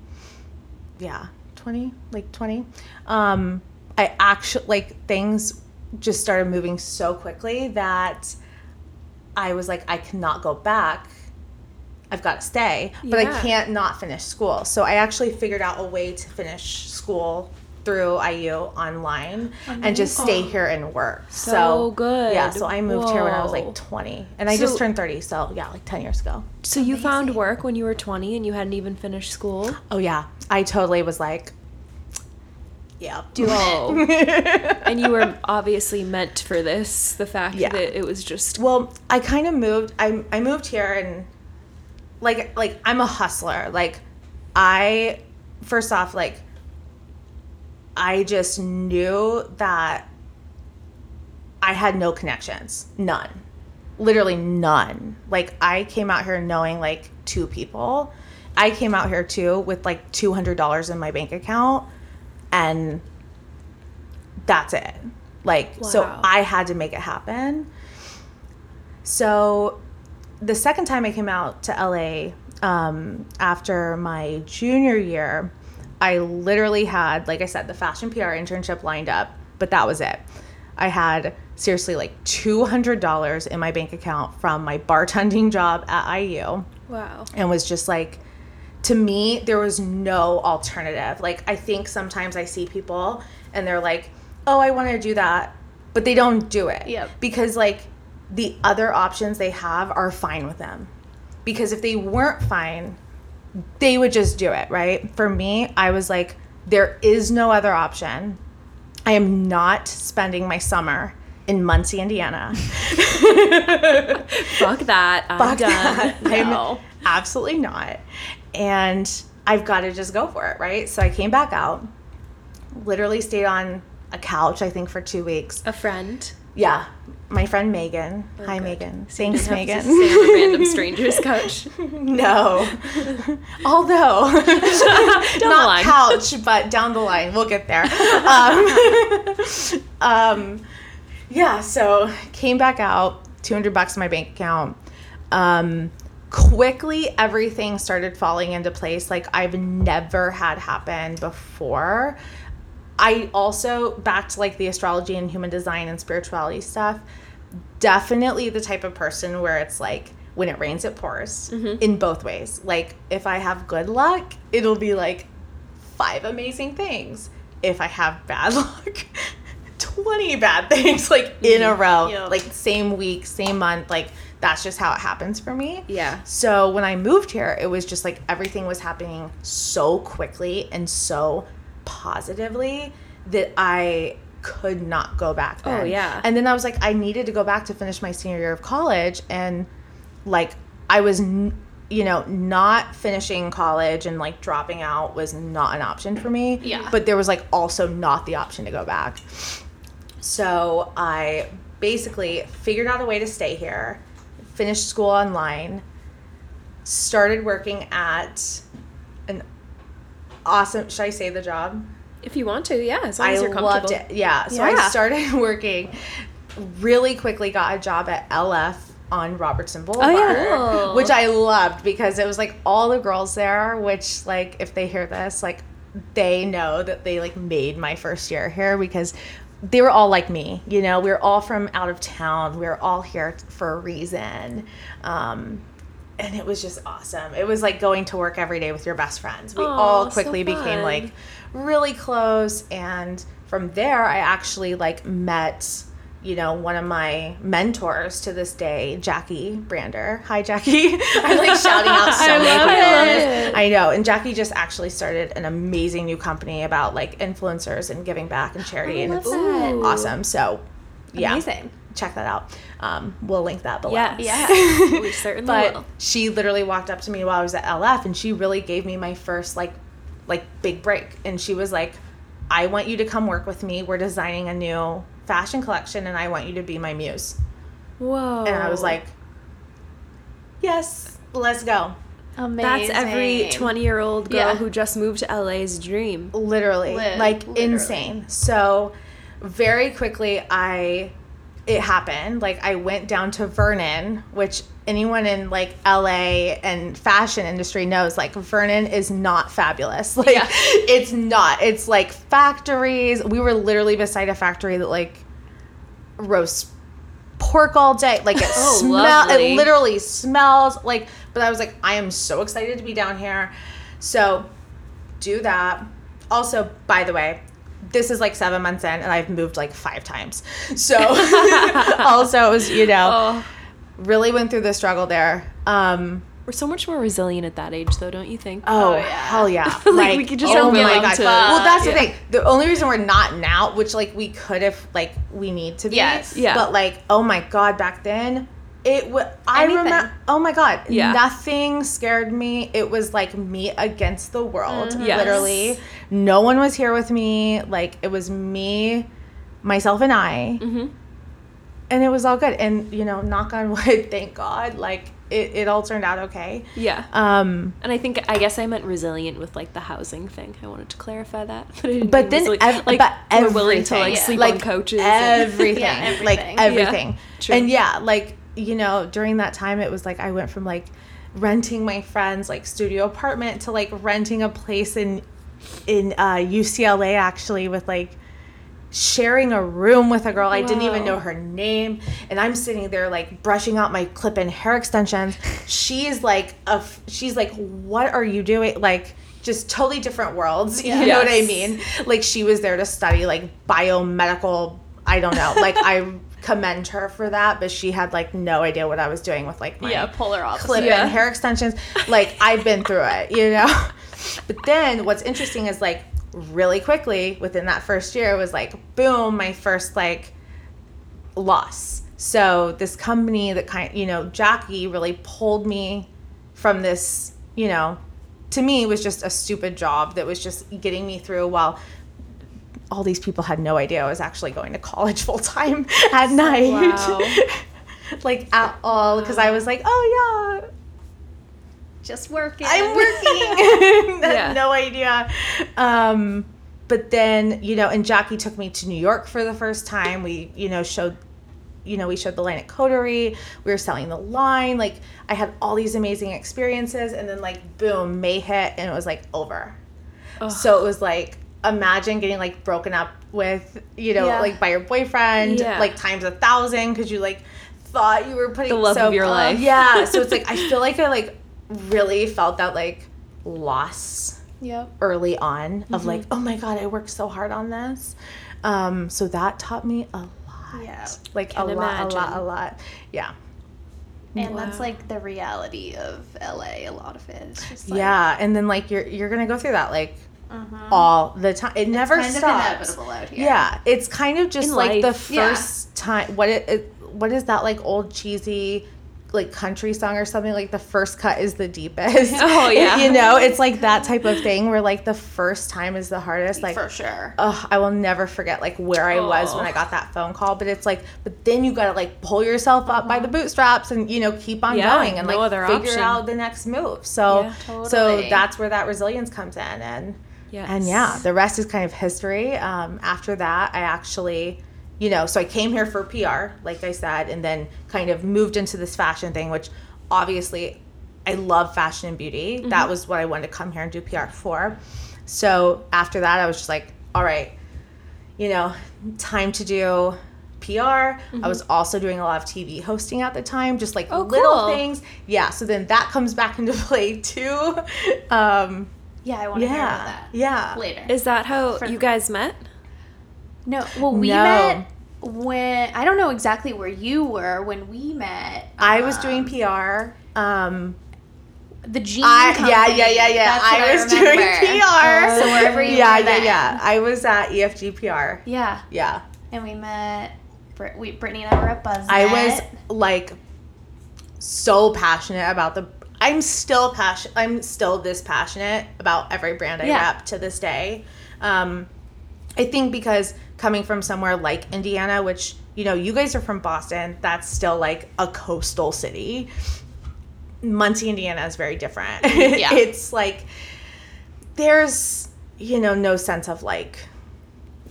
yeah, twenty, like twenty, um, I actually, like, things just started moving so quickly that I was like, I cannot go back. I've got to stay, but yeah. I can't not finish school. So I actually figured out a way to finish school through I U online Amazing. And just stay here and work. So, so good. Yeah, so I moved Whoa. Here when I was like twenty. And I so, just turned thirty, so yeah, like ten years ago. So Amazing. You found work when you were twenty and you hadn't even finished school? Oh yeah. I totally was like, yeah, do it. And you were obviously meant for this, the fact yeah. that it was just... Well, I kind of moved, I, I moved here and like, like I'm a hustler. Like I, first off, like I just knew that I had no connections. None. Literally none. Like, I came out here knowing, like, two people. I came out here, too, with, like, two hundred dollars in my bank account. And that's it. Like, wow. So I had to make it happen. So the second time I came out to L A, um, after my junior year, I literally had, like I said, the fashion P R internship lined up, but that was it. I had seriously like two hundred dollars in my bank account from my bartending job at I U. Wow. And was just like, to me, there was no alternative. Like, I think sometimes I see people and they're like, oh, I want to do that, but they don't do it. Yeah. Because, like, the other options they have are fine with them. Because if they weren't fine, they would just do it, right? For me, I was like, there is no other option. I am not spending my summer in Muncie, Indiana. Fuck that. I'm Fuck done. That. No. I'm absolutely not. And I've got to just go for it, right? So I came back out, literally stayed on a couch, I think, for two weeks. A friend. Yeah. My friend Megan. Oh, Hi, good. Megan. So Thanks, Megan. Have to stay on a random stranger's couch. No. Although, not line. couch, but down the line. We'll get there. Um, um, yeah, so came back out, two hundred bucks in my bank account. Um, quickly, everything started falling into place like I've never had happen before. I also, back to like the astrology and human design and spirituality stuff, definitely the type of person where it's like, when it rains, it pours, mm-hmm. in both ways. Like, if I have good luck, it'll be like five amazing things. If I have bad luck, twenty bad things, like in a row, yep. like same week, same month, like that's just how it happens for me. Yeah. So when I moved here, it was just like everything was happening so quickly and so positively that I could not go back then. Oh, yeah. And then I was like, I needed to go back to finish my senior year of college. And like, I was, n- you know, not finishing college and like dropping out was not an option for me. Yeah. But there was like also not the option to go back. So I basically figured out a way to stay here, finished school online, started working at an awesome, should I say the job? If you want to, yeah, as long as you're comfortable. I loved it, yeah. So yeah. I started working, really quickly got a job at L F on Robertson Boulevard, oh, yeah. which I loved because it was like all the girls there, which like if they hear this, like they know that they like made my first year here because they were all like me, you know, we were all from out of town. We were all here for a reason. Um, And it was just awesome. It was like going to work every day with your best friends. We Aww, all quickly so became like really close. And from there, I actually like met, you know, one of my mentors to this day, Jackie Brander. Hi, Jackie. I'm like shouting out so I many people. I know. And Jackie just actually started an amazing new company about like influencers and giving back and charity. I and it's that. awesome. So yeah. Amazing. Check that out. Um, we'll link that below. Yes. Yeah, we certainly but will. She literally walked up to me while I was at L F, and she really gave me my first like, like big break. And she was like, "I want you to come work with me. We're designing a new fashion collection, and I want you to be my muse." Whoa! And I was like, "Yes, let's go." Amazing. That's every twenty-year-old girl yeah. who just moved to L A's dream. Literally, Live. like literally. Insane. So, very quickly, I. It happened. Like, I went down to Vernon, which anyone in, like, L A and fashion industry knows, like, Vernon is not fabulous. Like, yeah. it's not. It's, like, factories. We were literally beside a factory that, like, roasts pork all day. Like, it oh, smells. It literally smells. Like, but I was like, I am so excited to be down here. So, do that. Also, by the way, this is like seven months in, and I've moved like five times. So also, it was, you know, oh. really went through the struggle there. Um, We're so much more resilient at that age, though, don't you think? Oh, oh yeah. hell yeah. like, like, we could just oh my God. To, well, that's yeah. the thing. The only reason we're not now, which, like, we could if, like, we need to be. Yes. Yeah. But, like, oh, my God, back then, it was, I remember, oh, my God, yeah. nothing scared me. It was, like, me against the world, mm-hmm. yes. literally. No one was here with me. Like, it was me, myself, and I. Mm-hmm. And it was all good. And, you know, knock on wood, thank God, like, it, it all turned out okay. Yeah. Um, and I think, I guess I meant resilient with, like, the housing thing. I wanted to clarify that. But, I didn't but then, ev- like, but everything. We're willing to, like, yeah. sleep like, on coaches. Everything. And, yeah, everything. Like, everything. Yeah. True. And, yeah, like, you know, during that time, it was like I went from like renting my friend's like studio apartment to like renting a place in in uh, U C L A actually with like sharing a room with a girl. Whoa. I didn't even know her name. And I'm sitting there like brushing out my clip-in hair extensions. She's like, a f- she's like, what are you doing? Like, just totally different worlds. You yes. know what I mean? Like, she was there to study like biomedical, I don't know. Like, I commend her for that, but she had like no idea what I was doing with like my yeah, polar opposite. clip yeah. and hair extensions. Like, I've been through it, you know? But then what's interesting is like really quickly within that first year, it was like, boom, my first like loss. So this company that kind of, you know, Jackie really pulled me from this, you know, to me it was just a stupid job that was just getting me through while all these people had no idea I was actually going to college full time at night. Wow. Like at all, because I was like, oh yeah, just working. I'm working. yeah. No idea. Um, but then, you know, and Jackie took me to New York for the first time. We, you know, showed, you know, we showed the line at Coterie. We were selling the line. Like, I had all these amazing experiences, and then like, boom, May hit, and it was like over. Ugh. So it was like, imagine getting like broken up with, you know, yeah. like by your boyfriend, yeah. like times a thousand, because you like thought you were putting the love so of your life. Yeah. So it's like, I feel like I like. really felt that like loss yep. early on of mm-hmm. like, oh my God, I worked so hard on this. Um, so that taught me a lot. Yeah. Like Can a imagine. lot, a lot, a lot. Yeah. And wow. that's like the reality of L A, a lot of it. It's just like, yeah. And then like you're you're gonna go through that like uh-huh. all the time. It it's never kind stops. Of inevitable out here. Yeah. It's kind of just In like life. the first yeah. time what it, it what is that like old cheesy like country song or something, like the first cut is the deepest. Oh yeah. You know, it's like that type of thing where like the first time is the hardest. Like for sure. Ugh, I will never forget like where I oh. was when I got that phone call. But it's like, but then you gotta like pull yourself up by the bootstraps and, you know, keep on yeah, going and no like figure option. out the next move. So yeah, totally. so that's where that resilience comes in, and yes. and yeah, the rest is kind of history. Um, after that, I actually. You know, so I came here for P R, like I said, and then kind of moved into this fashion thing, which obviously I love fashion and beauty. Mm-hmm. That was what I wanted to come here and do P R for. So after that, I was just like, all right, you know, time to do P R. Mm-hmm. I was also doing a lot of T V hosting at the time, just like oh, little cool. things. Yeah. So then that comes back into play too. Um, yeah, I want to yeah, hear about that yeah. later. Is that how for- you guys met? No, well, we no. met when, I don't know exactly where you were when we met. I um, was doing P R. Um, the Jean I, company. Yeah, yeah, yeah, yeah. I was I doing P R. Oh, so wherever you yeah, were Yeah, yeah, yeah. I was at E F G P R. Yeah. Yeah. And we met, Brit- we, Brittany and I were at BuzzNet. I was, like, so passionate about the, I'm still passionate, I'm still this passionate about every brand I yeah. rep to this day. Um, I think because coming from somewhere like Indiana, which, you know, you guys are from Boston, that's still like a coastal city. Muncie, Indiana is very different. Yeah. It's like there's, you know, no sense of like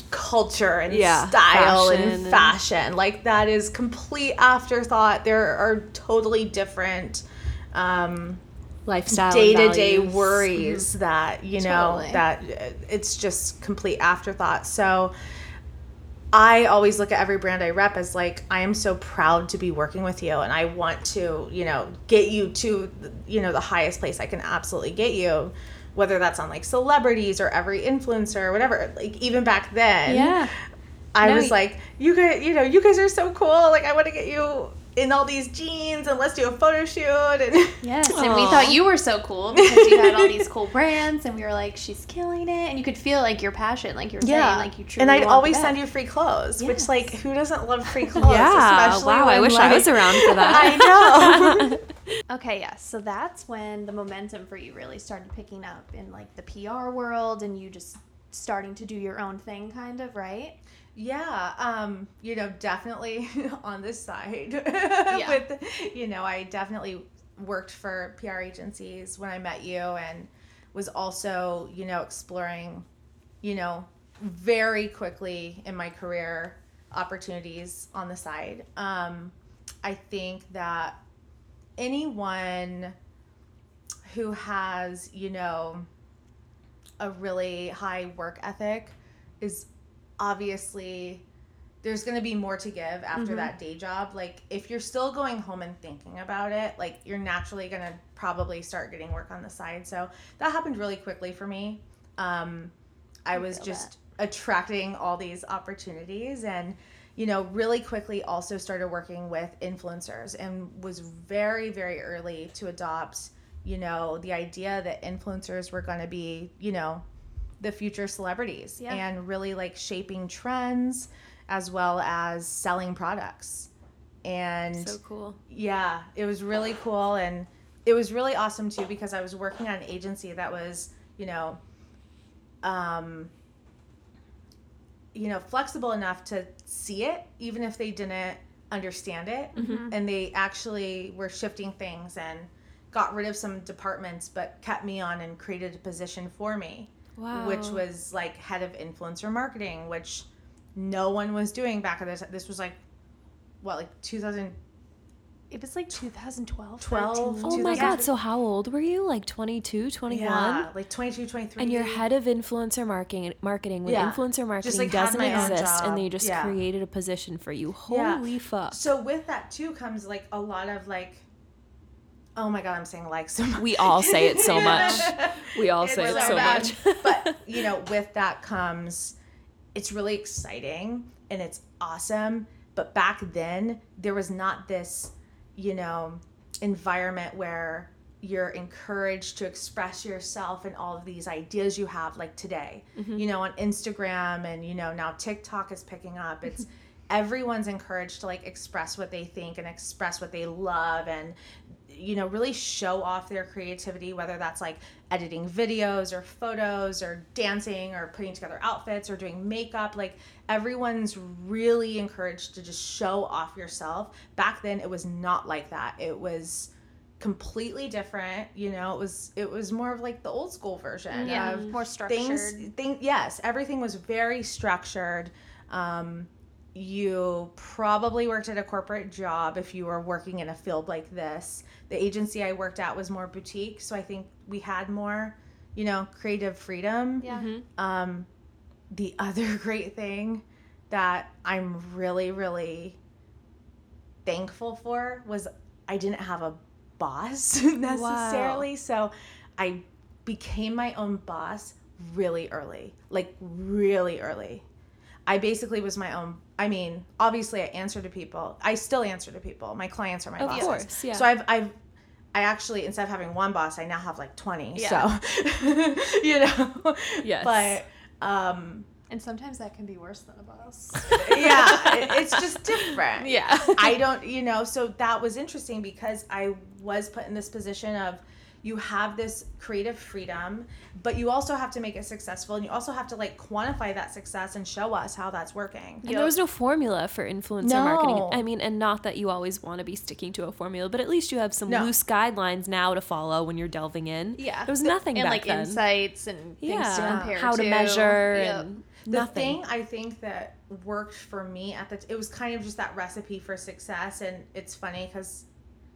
culture and yeah, style fashion and fashion. And... Like that is complete afterthought. There are totally different um, lifestyle day-to-day values. worries mm-hmm. that you know totally. that it's just complete afterthought. So I always look at every brand I rep as like, I am so proud to be working with you, and I want to, you know, get you to, you know, the highest place I can absolutely get you, whether that's on like celebrities or every influencer or whatever. Like even back then yeah I no, was y- like you guys, you know, you guys are so cool, like I want to get you in all these jeans and let's do a photo shoot. And yes, and Aww. we thought you were so cool because you had all these cool brands, and we were like, she's killing it. And you could feel like your passion, like you're yeah. saying, like you truly And I'd always send you free clothes, yes. which like, who doesn't love free clothes? yeah, especially wow, I wish like, I was around for that. I know. Okay, yeah, so that's when the momentum for you really started picking up in like the P R world, and you just starting to do your own thing kind of, right? Yeah, um, you know, definitely on this side. yeah. With, you know, I definitely worked for P R agencies when I met you, and was also, you know, exploring, you know, very quickly in my career opportunities on the side. Um, I think that anyone who has, you know, a really high work ethic is obviously there's going to be more to give after mm-hmm. that day job. Like if you're still going home and thinking about it, like you're naturally going to probably start getting work on the side. So that happened really quickly for me. Um, I, I was just that. attracting all these opportunities, and, you know, really quickly also started working with influencers and was very, very early to adopt, you know, the idea that influencers were going to be, you know, the future celebrities yeah. and really like shaping trends as well as selling products. And so cool. Yeah, it was really cool. And it was really awesome too, because I was working on an agency that was, you know, um, you know, flexible enough to see it, even if they didn't understand it. Mm-hmm. And they actually were shifting things and got rid of some departments, but kept me on and created a position for me, wow. which was like head of influencer marketing, which no one was doing back at this. This was like, what, like two thousand? It was like twenty twelve. twelve. Oh my God. So how old were you? Like twenty-two, twenty-one? Yeah, like twenty-two, twenty-three. And you're head of influencer marketing, marketing when yeah. influencer marketing like doesn't exist. And they just yeah. created a position for you. Holy yeah. fuck. So with that too comes like a lot of like, oh my God, I'm saying like so much. We all say it so much. We all say it so bad. much. But, you know, with that comes, it's really exciting and it's awesome. But back then there was not this, you know, environment where you're encouraged to express yourself and all of these ideas you have like today, mm-hmm. you know, on Instagram and, you know, now TikTok is picking up. It's everyone's encouraged to like express what they think and express what they love and, you know, really show off their creativity, whether that's like editing videos or photos or dancing or putting together outfits or doing makeup. Like everyone's really encouraged to just show off yourself. Back then it was not like that. It was completely different. You know, it was, it was more of like the old school version yeah, of more structured things. Thing, yes. Everything was very structured. Um, You probably worked at a corporate job if you were working in a field like this. The agency I worked at was more boutique, so I think we had more, you know, creative freedom. Yeah. Mm-hmm. Um, the other great thing that I'm really, really thankful for was I didn't have a boss necessarily. Wow. So I became my own boss really early, like really early. I basically was my own. I mean, obviously, I answer to people. I still answer to people. My clients are my bosses. Of course, yeah. So I've, I've, I actually, instead of having one boss, I now have like twenty. Yeah. So, you know. Yes. But, um. And sometimes that can be worse than a boss. Yeah, it, it's just different. Yeah. I don't, you know. So that was interesting because I was put in this position of, you have this creative freedom, but you also have to make it successful, and you also have to like quantify that success and show us how that's working. And there was no formula for influencer no. marketing. I mean, and not that you always want to be sticking to a formula, but at least you have some no. loose guidelines now to follow when you're delving in. Yeah. There was nothing and back like then. And like insights and things yeah. to compare how to. How to measure yep. and the nothing. The thing I think that worked for me at the t- it was kind of just that recipe for success, and it's funny because,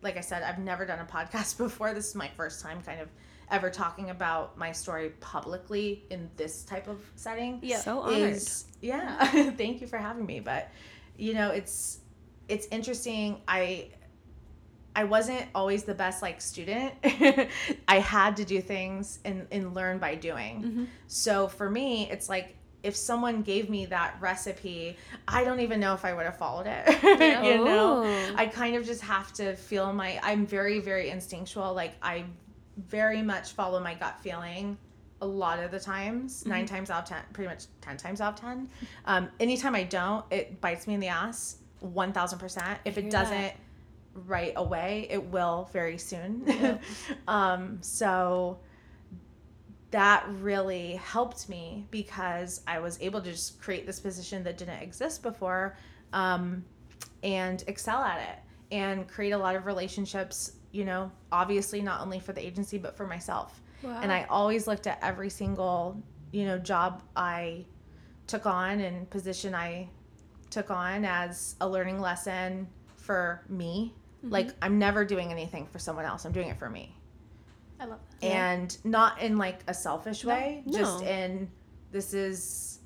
like I said, I've never done a podcast before. This is my first time kind of ever talking about my story publicly in this type of setting. Yeah. So honored. Is, yeah. Thank you for having me. But, you know, it's it's interesting. I I wasn't always the best, like, student. I had to do things and, and learn by doing. Mm-hmm. So for me, it's like, if someone gave me that recipe, I don't even know if I would have followed it. No. You know, I kind of just have to feel my, I'm very, very instinctual. Like I very much follow my gut feeling a lot of the times, mm-hmm. nine times out of ten, pretty much ten times out of ten. Um, anytime I don't, it bites me in the ass one thousand percent. If it doesn't that. right away, it will very soon. Yep. um, so... That really helped me because I was able to just create this position that didn't exist before, um, and excel at it and create a lot of relationships, you know, obviously not only for the agency, but for myself. Wow. And I always looked at every single, you know, job I took on and position I took on as a learning lesson for me. Mm-hmm. Like I'm never doing anything for someone else. I'm doing it for me. I love that. And not in like a selfish way, no, no. just in this is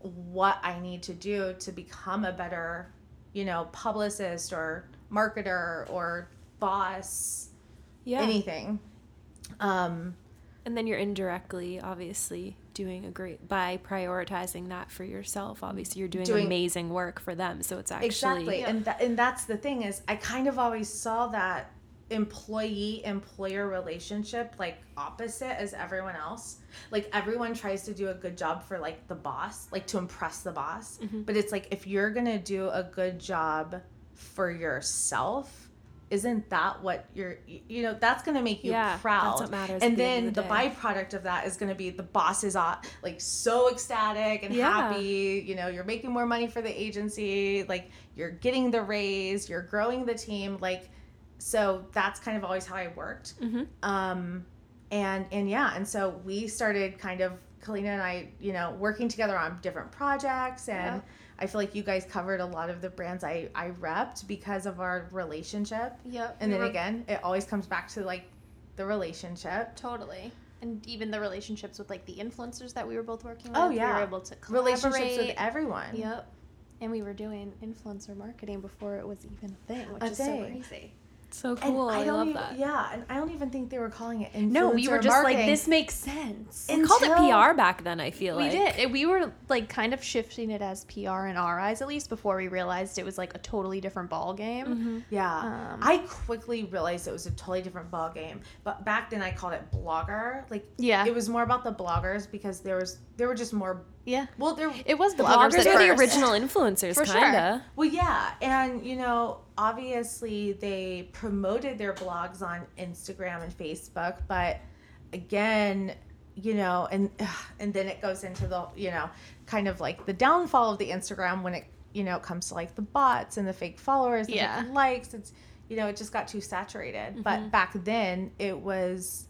what I need to do to become a better, you know, publicist or marketer or boss, yeah. anything. Um, and then you're indirectly, obviously, doing a great, by prioritizing that for yourself, obviously you're doing, doing amazing work for them. So it's actually. Exactly. Yeah. And, th- and that's the thing is I kind of always saw that employee-employer relationship like opposite as everyone else. Like everyone tries to do a good job for like the boss, like to impress the boss. Mm-hmm. But it's like, if you're going to do a good job for yourself, isn't that what you're, you know, that's going to make you yeah, proud. That's what matters. And then the, the byproduct of that is going to be the boss is like so ecstatic and yeah. happy, you know, you're making more money for the agency, like you're getting the raise, you're growing the team. Like, so that's kind of always how I worked. Mm-hmm. Um, and, and yeah. And so we started kind of, Kalina and I, you know, working together on different projects and yeah. I feel like you guys covered a lot of the brands I, I repped because of our relationship. Yep. And then were... again, it always comes back to, like, the relationship. Totally. And even the relationships with, like, the influencers that we were both working with. Oh, yeah. We were able to collaborate. Relationships with everyone. Yep. And we were doing influencer marketing before it was even a thing, which a is thing. So crazy. So cool. I, I love even, that. Yeah. And I don't even think they were calling it influencer No, we were just marketing. Like, this makes sense. We called it P R back then, I feel we like. We did. We were, like, kind of shifting it as P R in our eyes, at least, before we realized it was, like, a totally different ball game. Mm-hmm. Yeah. Um, I quickly realized it was a totally different ball game. But back then, I called it blogger. Like, yeah. It was more about the bloggers because there was there were just more... Yeah. Well, there it was the bloggers. bloggers were the original influencers, for kinda. Sure. Well, yeah. And, you know... Obviously, they promoted their blogs on Instagram and Facebook, but again, you know, and and then it goes into the, you know, kind of like the downfall of the Instagram when it, you know, comes to like the bots and the fake followers and yeah. the likes. It's, you know, it just got too saturated. Mm-hmm. But back then, it was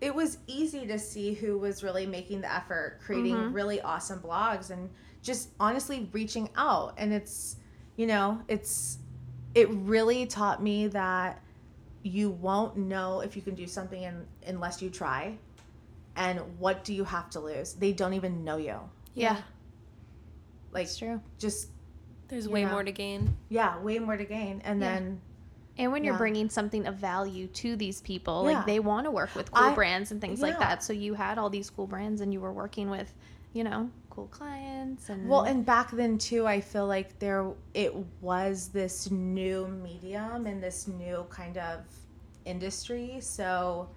it was easy to see who was really making the effort, creating mm-hmm. really awesome blogs, and just honestly reaching out. And it's, you know, it's. It really taught me that you won't know if you can do something in, unless you try. And what do you have to lose? They don't even know you. Yeah. Like, it's true. Just. There's way know, more to gain. Yeah, way more to gain. And yeah. then. And when yeah. you're bringing something of value to these people, yeah. like they want to work with cool I, brands and things yeah. like that. So you had all these cool brands and you were working with, you know, cool clients. And well, and back then too, I feel like there it was this new medium and this new kind of industry, so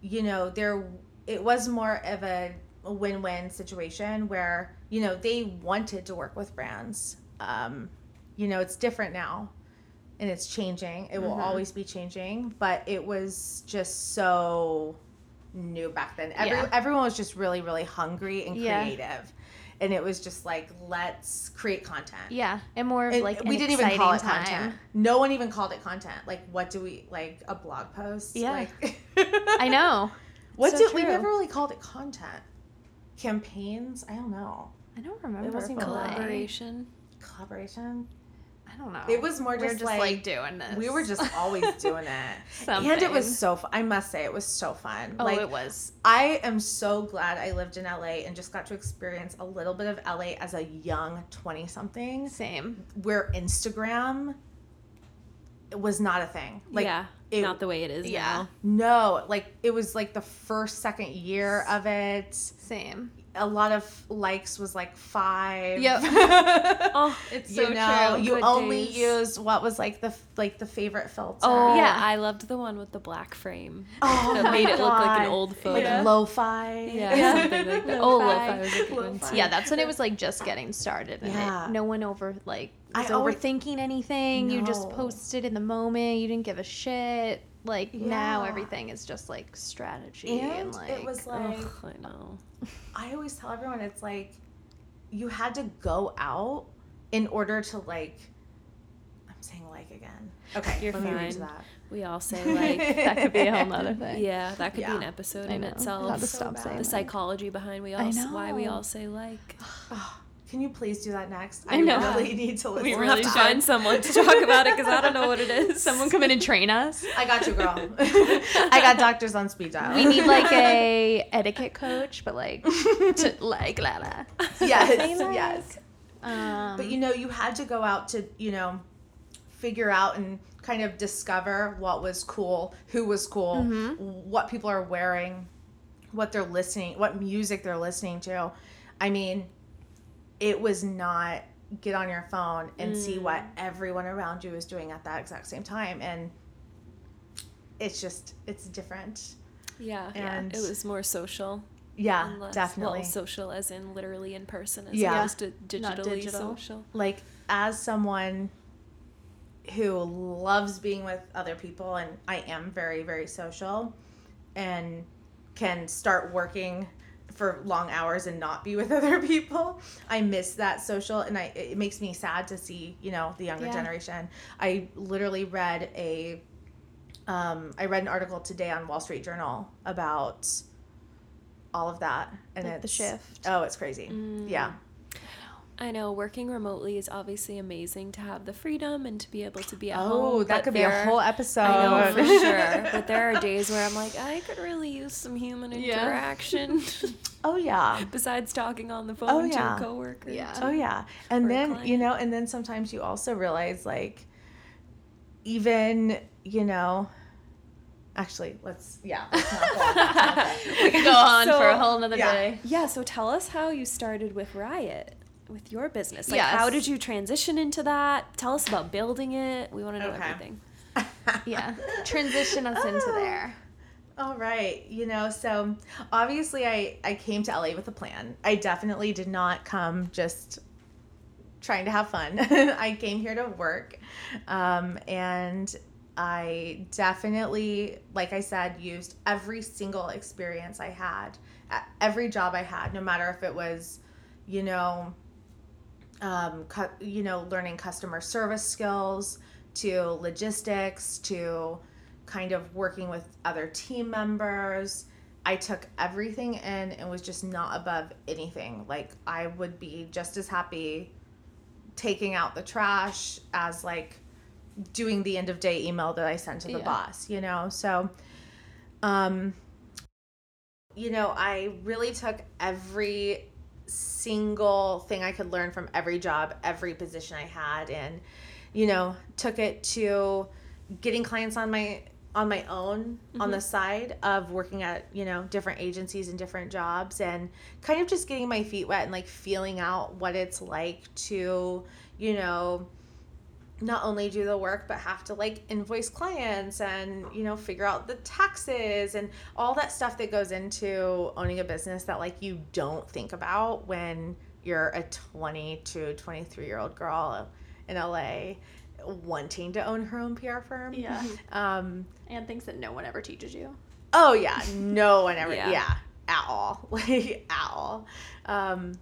you know there it was more of a win-win situation where you know they wanted to work with brands. Um you know it's different now and it's changing, it will mm-hmm. always be changing, but it was just so new back then. Every, yeah. Everyone was just really, really hungry and creative. Yeah. And it was just like, let's create content. Yeah. And more of like and an we didn't even call it time. Content. No one even called it content. Like, what do we, like a blog post? Yeah. Like, I know. What so do, we never really called it content. Campaigns? I don't know. I don't remember. It wasn't collaboration. Collaboration? I don't know. It was more just, we're just like, like doing this. We were just always doing it. And it was so fun. I must say, it was so fun. Oh, like, it was. I am so glad I lived in L A and just got to experience a little bit of L A as a young twenty-something. Same. Where Instagram was not a thing. Like, yeah. It, not the way it is yeah. now. No. Like, it was like the first, second year of it. Same. A lot of likes was like five. Yep. Oh, it's so you know, true. You Good only days. Used what was like the like the favorite filter. Oh yeah, I loved the one with the black frame. Oh, that made God. It look like an old photo. Like yeah. lo-fi. Yeah, yeah. Something like that. Lo-fi. Oh, lo-fi was a good lo-fi. One. Yeah, that's when it was like just getting started, and yeah. it, no one over like was I overthinking always, anything. No. You just posted in the moment. You didn't give a shit. Like yeah. now everything is just like strategy and, and like it was like ugh, I know. I always tell everyone it's like you had to go out in order to like I'm saying like again. Okay. You're let fine. Me read that. We all say like that could be a whole nother thing. Yeah, that could yeah. be an episode I in know. Itself. How to so stop saying the like. Psychology behind we all why we all say like oh. Can you please do that next? I, I know. Really need to listen. We really have to find someone to talk about it because I don't know what it is. Someone come in and train us. I got you, girl. I got doctors on speed dial. We need like a etiquette coach, but like, to, like Lala. Yes, like. Yes. Um, but you know, you had to go out to you know, figure out and kind of discover what was cool, who was cool, mm-hmm. what people are wearing. what they're listening, what music they're listening to. I mean, it was not get on your phone and mm. see what everyone around you is doing at that exact same time. And it's just, it's different. Yeah. And yeah. It was more social. Yeah, unless, definitely. Well, social as in literally in person. As yeah. As di- digitally not digital. Social. Like, as someone who loves being with other people, and I am very, very social and can start working for long hours and not be with other people. I miss that social, and I it makes me sad to see, you know, the younger yeah. generation. I literally read a um I read an article today on Wall Street Journal about all of that, and like it's the shift. Oh, it's crazy. Mm. Yeah. I know working remotely is obviously amazing to have the freedom and to be able to be at oh, home. Oh, that could be a whole episode. I know, for sure. But there are days where I'm like, I could really use some human interaction. Yeah. Oh, yeah. Besides talking on the phone oh, yeah. to a coworker. Yeah. To, oh, yeah. And then, you know, and then sometimes you also realize, like, even, you know... Actually, let's, yeah. Let's not go on. We can go on so, for a whole nother yeah. day. Yeah, so tell us how you started with Riot. With your business, like yes. how did you transition into that? Tell us about building it. We want to know okay. everything. Yeah, transition us oh. into there. All right, you know, so obviously I I came to L A with a plan. I definitely did not come just trying to have fun. I came here to work, um, and I definitely, like I said, used every single experience I had, every job I had, no matter if it was, you know. Um, cu- you know, learning customer service skills, to logistics, to kind of working with other team members. I took everything in and was just not above anything. Like, I would be just as happy taking out the trash as like doing the end of day email that I sent to the yeah. boss, you know? So, um, you know, I really took every single thing I could learn from every job, every position I had, and, you know, took it to getting clients on my on my own mm-hmm. on the side of working at, you know, different agencies and different jobs, and kind of just getting my feet wet and like feeling out what it's like to, you know, not only do the work but have to like invoice clients and, you know, figure out the taxes and all that stuff that goes into owning a business that like you don't think about when you're a twenty-two, twenty-three year old girl in L A wanting to own her own P R firm. Yeah. Um, and things that no one ever teaches you. Oh yeah. No one ever. yeah. yeah. At all. Like at all. Um,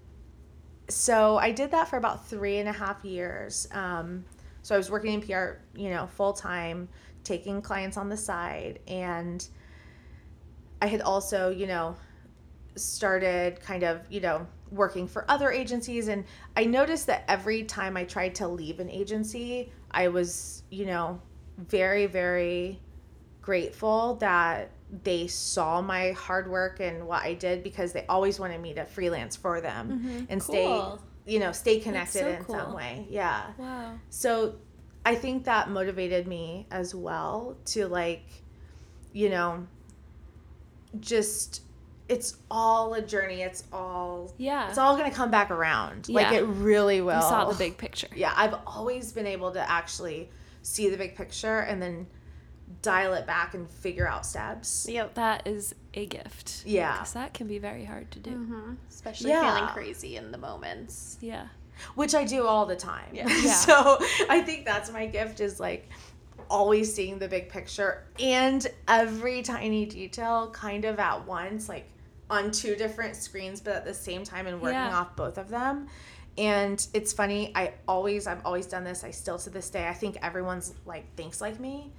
so I did that for about three and a half years. Um, So I was working in P R, you know, full time, taking clients on the side. And I had also, you know, started kind of, you know, working for other agencies. And I noticed that every time I tried to leave an agency, I was, you know, very, very grateful that they saw my hard work and what I did, because they always wanted me to freelance for them mm-hmm. and cool. stay... you know, stay connected so in cool. some way. Yeah. Wow. So I think that motivated me as well to like, you know, just, it's all a journey. It's all, yeah. it's all going to come back around. Yeah. Like it really will. You saw the big picture. Yeah. I've always been able to actually see the big picture and then dial it back and figure out steps. Yep. That is a gift. Yeah. Because that can be very hard to do. Mm-hmm. Especially yeah. feeling crazy in the moments. Yeah. Which I do all the time. Yeah. yeah. So I think that's my gift, is like always seeing the big picture and every tiny detail kind of at once, like on two different screens, but at the same time, and working yeah. off both of them. And it's funny. I always, I've always done this. I still, to this day, I think everyone's like, thinks like me.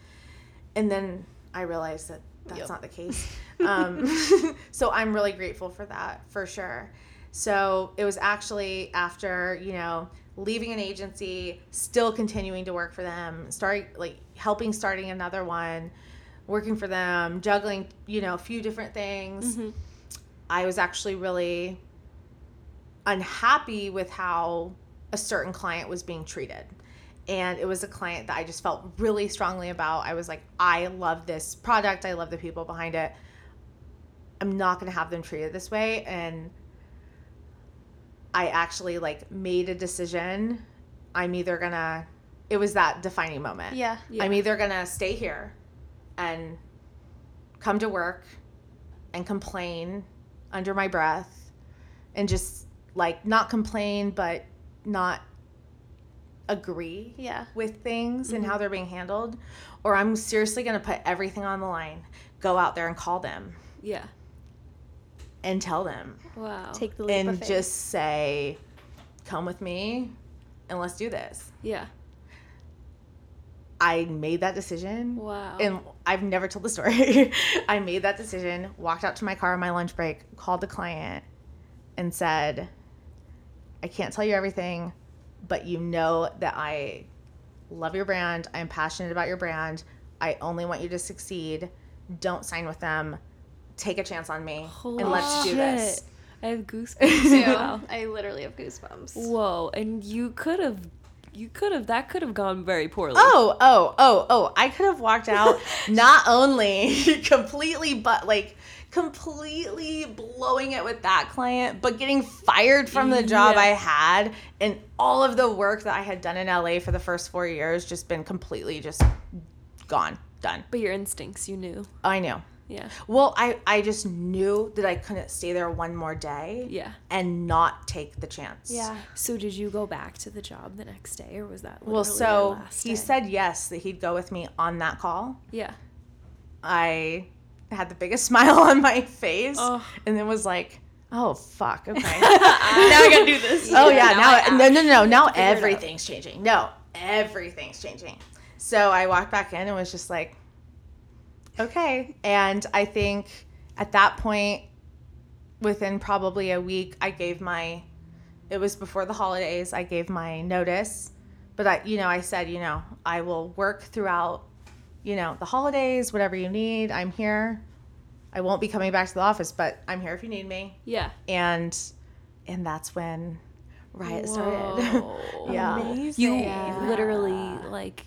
And then I realized that that's yep. not the case. Um, so I'm really grateful for that, for sure. So it was actually after, you know, leaving an agency, still continuing to work for them, start, like helping starting another one, working for them, juggling, you know, a few different things. Mm-hmm. I was actually really unhappy with how a certain client was being treated. And it was a client that I just felt really strongly about. I was like, I love this product. I love the people behind it. I'm not going to have them treated this way. And I actually like made a decision. I'm either going to, it was that defining moment. Yeah. yeah. I'm either going to stay here and come to work and complain under my breath and just like not complain, but not agree yeah. with things mm-hmm. and how they're being handled, or I'm seriously going to put everything on the line, go out there and call them. Yeah. And tell them. Wow. Take the leap and of faith. Just say, come with me and let's do this. Yeah. I made that decision. Wow. And I've never told the story. I made that decision, walked out to my car on my lunch break, called the client and said, I can't tell you everything, but you know that I love your brand. I'm passionate about your brand. I only want you to succeed. Don't sign with them. Take a chance on me. Holy and let's shit. do this. I have goosebumps. Too. Wow. I literally have goosebumps. Whoa. And you could have, you could have, that could have gone very poorly. Oh, oh, oh, oh. I could have walked out not only completely, but like completely blowing it with that client, but getting fired from the job yeah. I had, and all of the work that I had done in L A for the first four years just been completely just gone, done. But your instincts, you knew. I knew. Yeah. Well, I, I just knew that I couldn't stay there one more day yeah. and not take the chance. Yeah. So did you go back to the job the next day, or was that literally well, so your last he day? Said yes, that he'd go with me on that call. Yeah. I had the biggest smile on my face oh. and then was like, oh, fuck, okay. Now I gotta do this. Oh, yeah. yeah now, now no, no, no. Now everything's changing. No, everything's changing. So I walked back in and was just like, okay. And I think at that point, within probably a week, I gave my, it was before the holidays, I gave my notice. But, I, you know, I said, you know, I will work throughout, you know, the holidays, whatever you need. I'm here. I won't be coming back to the office, but I'm here if you need me. Yeah. And and that's when Riot Whoa. started. yeah. Amazing. You yeah. literally, like,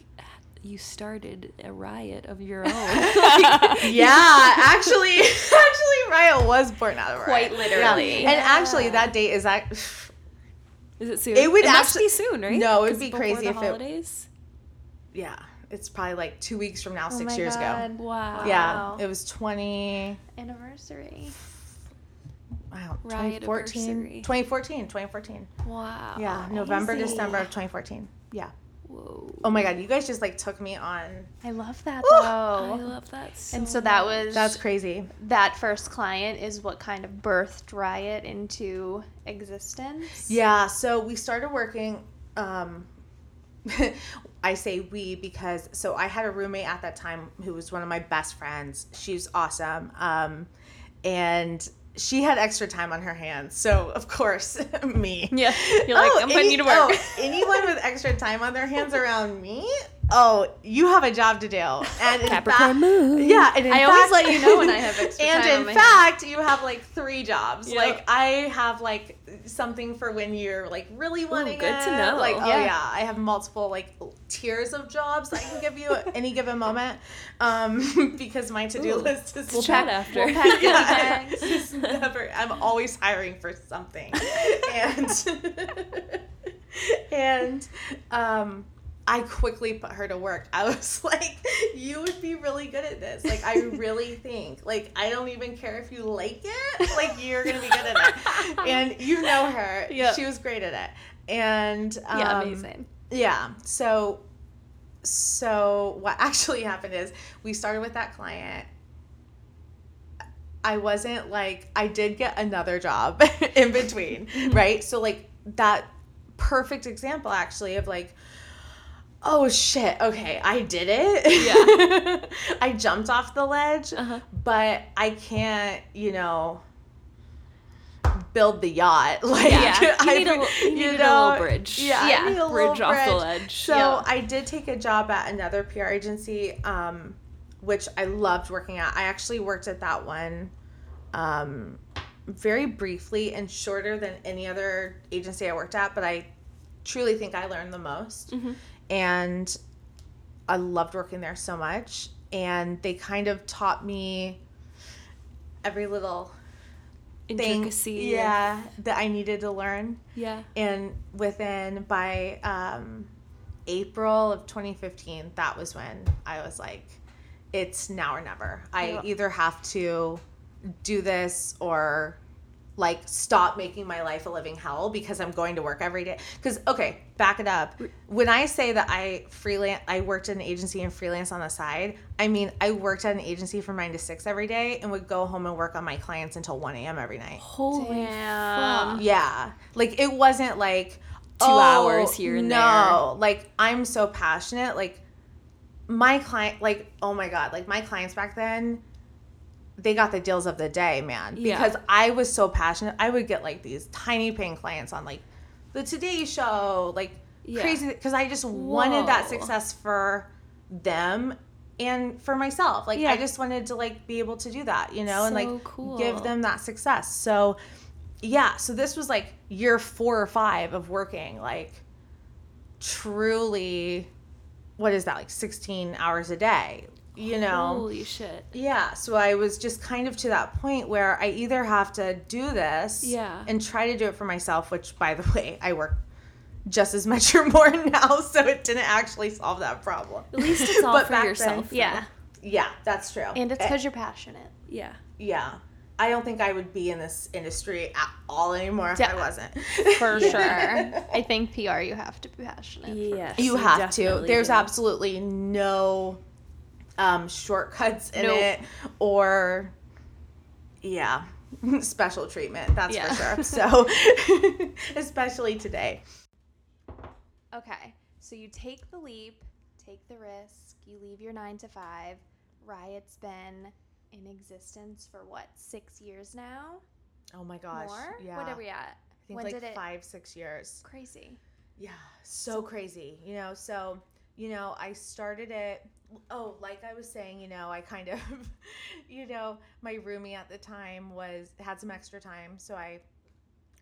you started a riot of your own. Like, yeah, actually, actually, Riot was born out of a riot. Quite literally. Yeah. And yeah. actually, that date is that. Is it soon? It would it actually must be soon, right? No, it would be crazy the if holidays? It. Yeah, it's probably like two weeks from now, oh six my years God. ago. Wow. Yeah, it was twenty anniversary. Wow. Riot anniversary. twenty fourteen twenty fourteen Wow. Yeah, November, Easy. December of twenty fourteen Yeah. Whoa. Oh my God, you guys just like took me on. I love that Ooh. though. I love that so And so that much. was That's crazy. That first client is what kind of birthed Riot into existence. Yeah, so we started working um I say we because so I had a roommate at that time who was one of my best friends. She's awesome. Um and she had extra time on her hands, so of course, me. Yeah, you're like, oh, I'm putting any, you to work. Oh, anyone with extra time on their hands around me? Oh, you have a job to do. And in Capricorn moon. Yeah, and in I fact, always let you know when I have extra time on my hands. And in fact, hands. you have like three jobs. Yep. Like I have like something for when you're like really wanting Ooh, good it. to know. Like yeah. oh yeah, I have multiple like tiers of jobs I can give you at any given moment. Um, because my to do list is we'll chat after. We'll pack yeah, I, it's never, I'm always hiring for something, and and um. I quickly put her to work. I was like, you would be really good at this. Like, I really think. Like, I don't even care if you like it. Like, you're going to be good at it. And you know her. Yep. She was great at it. And um, yeah, amazing. Yeah. So, so what actually happened is we started with that client. I wasn't like, I did get another job in between, right? So, like, that perfect example, actually, of like, oh, shit. Okay, I did it. Yeah. I jumped off the ledge, uh-huh. but I can't, you know, build the yacht. Like, yeah. You I, need, a, you you need know, a little bridge. Yeah, yeah. I need a bridge little off bridge. the ledge. So yeah. I did take a job at another P R agency, um, which I loved working at. I actually worked at that one um, very briefly and shorter than any other agency I worked at, but I truly think I learned the most. Mm-hmm. And I loved working there so much. And they kind of taught me every little intricacy thing, yeah, that I needed to learn. Yeah. And within, by um, April of twenty fifteen, that was when I was like, it's now or never. I yeah. either have to do this or like stop making my life a living hell because I'm going to work every day. Because, okay, back it up. When I say that I freelance, I worked at an agency and freelance on the side, I mean, I worked at an agency from nine to six every day and would go home and work on my clients until one a.m. every night. Holy fuck. Yeah. Like, it wasn't like, two oh, hours here and no. there. No. Like, I'm so passionate. Like, my client, like, oh my God, like, my clients back then, they got the deals of the day, man. Because yeah. I was so passionate. I would get, like, these tiny paying clients on, like, the Today Show, like, yeah. crazy. Because I just Whoa. wanted that success for them and for myself. Like, yeah. I just wanted to, like, be able to do that, you know, so and, like, cool. give them that success. So, yeah. So this was, like, year four or five of working, like, truly, what is that, like, sixteen hours a day? You know, holy shit. Yeah. So I was just kind of to that point where I either have to do this yeah. and try to do it for myself, which, by the way, I work just as much or more now, so it didn't actually solve that problem. At least it's all but for yourself. Then, yeah. Yeah, that's true. And it's because it, you're passionate. Yeah. Yeah. I don't think I would be in this industry at all anymore if De- I wasn't. For sure. I think P R, you have to be passionate. Yes. You have to. There's do. absolutely no... Um, shortcuts in nope. it or, yeah, special treatment. That's yeah. for sure. So, especially today. Okay. So you take the leap, take the risk, you leave your nine to five. Riot's been in existence for what, six years now? Oh my gosh. More? Yeah. What are we at? I think when like did it... five, six years. Crazy. Yeah. So, so crazy. You know, so, you know, I started it. Oh, like I was saying, you know, I kind of, you know, my roomie at the time was, had some extra time. So I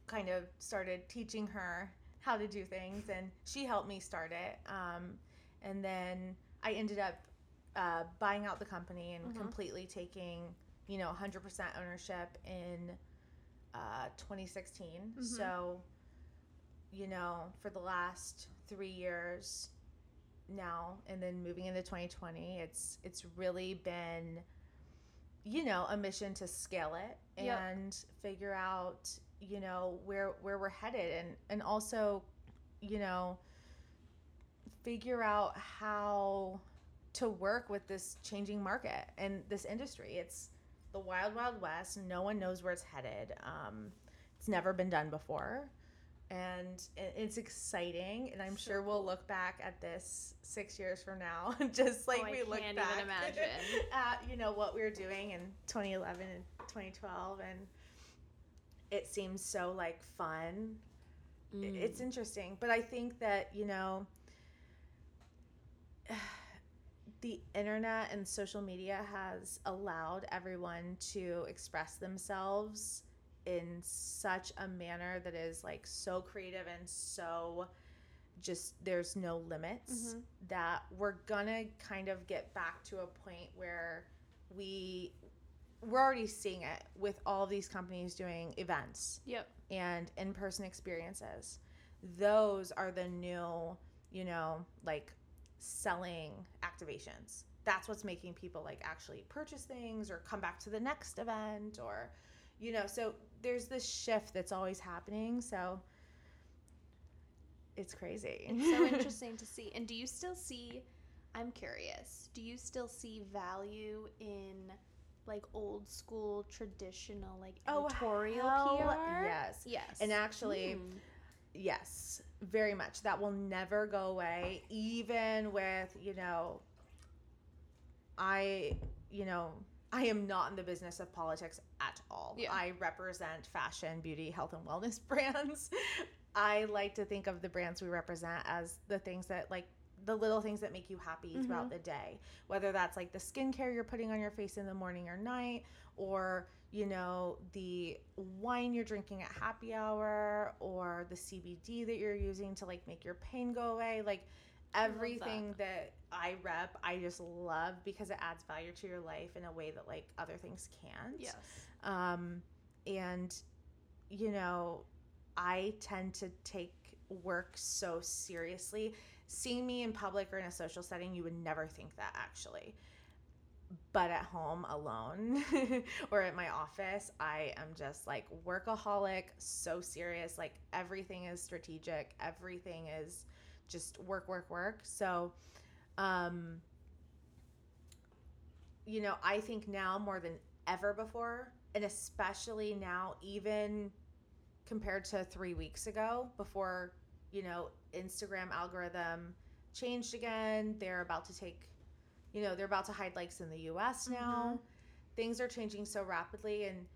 kind of started teaching her how to do things and she helped me start it. Um, and then I ended up uh, buying out the company and mm-hmm. completely taking, you know, one hundred percent ownership in uh, twenty sixteen. Mm-hmm. So, you know, for the last three years, now and then moving into twenty twenty, it's it's really been, you know, a mission to scale it and yep. figure out, you know, where where we're headed and and also, you know, figure out how to work with this changing market and this industry. It's the wild, wild west. No one knows where it's headed. Um, it's never been done before. And it's exciting, and I'm so sure we'll look back at this six years from now, just like oh, we look back even imagine. at, you know, what we were doing in twenty eleven and twenty twelve, and it seems so, like, fun. Mm. It's interesting, but I think that, you know, the internet and social media has allowed everyone to express themselves in such a manner that is, like, so creative and so just there's no limits mm-hmm. that we're gonna kind of get back to a point where we we're already seeing it with all these companies doing events yep. and in-person experiences. Those are the new, you know, like, selling activations. That's what's making people, like, actually purchase things or come back to the next event or, you know, so there's this shift that's always happening, so it's crazy. It's so interesting to see. And do you still see, I'm curious, do you still see value in, like, old school, traditional, like, editorial oh, P R? Yes. Yes. And actually, mm. yes, very much. That will never go away, even with, you know, I, you know, I am not in the business of politics at all. Yeah. I represent fashion, beauty, health, and wellness brands. I like to think of the brands we represent as the things that, like, the little things that make you happy mm-hmm. throughout the day, whether that's, like, the skincare you're putting on your face in the morning or night, or, you know, the wine you're drinking at happy hour, or the C B D that you're using to, like, make your pain go away. Like, everything that. that I rep, I just love, because it adds value to your life in a way that, like, other things can't. Yes. Um, and, you know, I tend to take work so seriously. Seeing me in public or in a social setting, you would never think that, actually. But at home alone or at my office, I am just, like, workaholic, so serious. Like, everything is strategic. Everything is just work, work, work. So, um, you know, I think now more than ever before, and especially now, even compared to three weeks ago, before, you know, Instagram algorithm changed again, they're about to take, you know, they're about to hide likes in the U S now. Mm-hmm. Things are changing so rapidly, and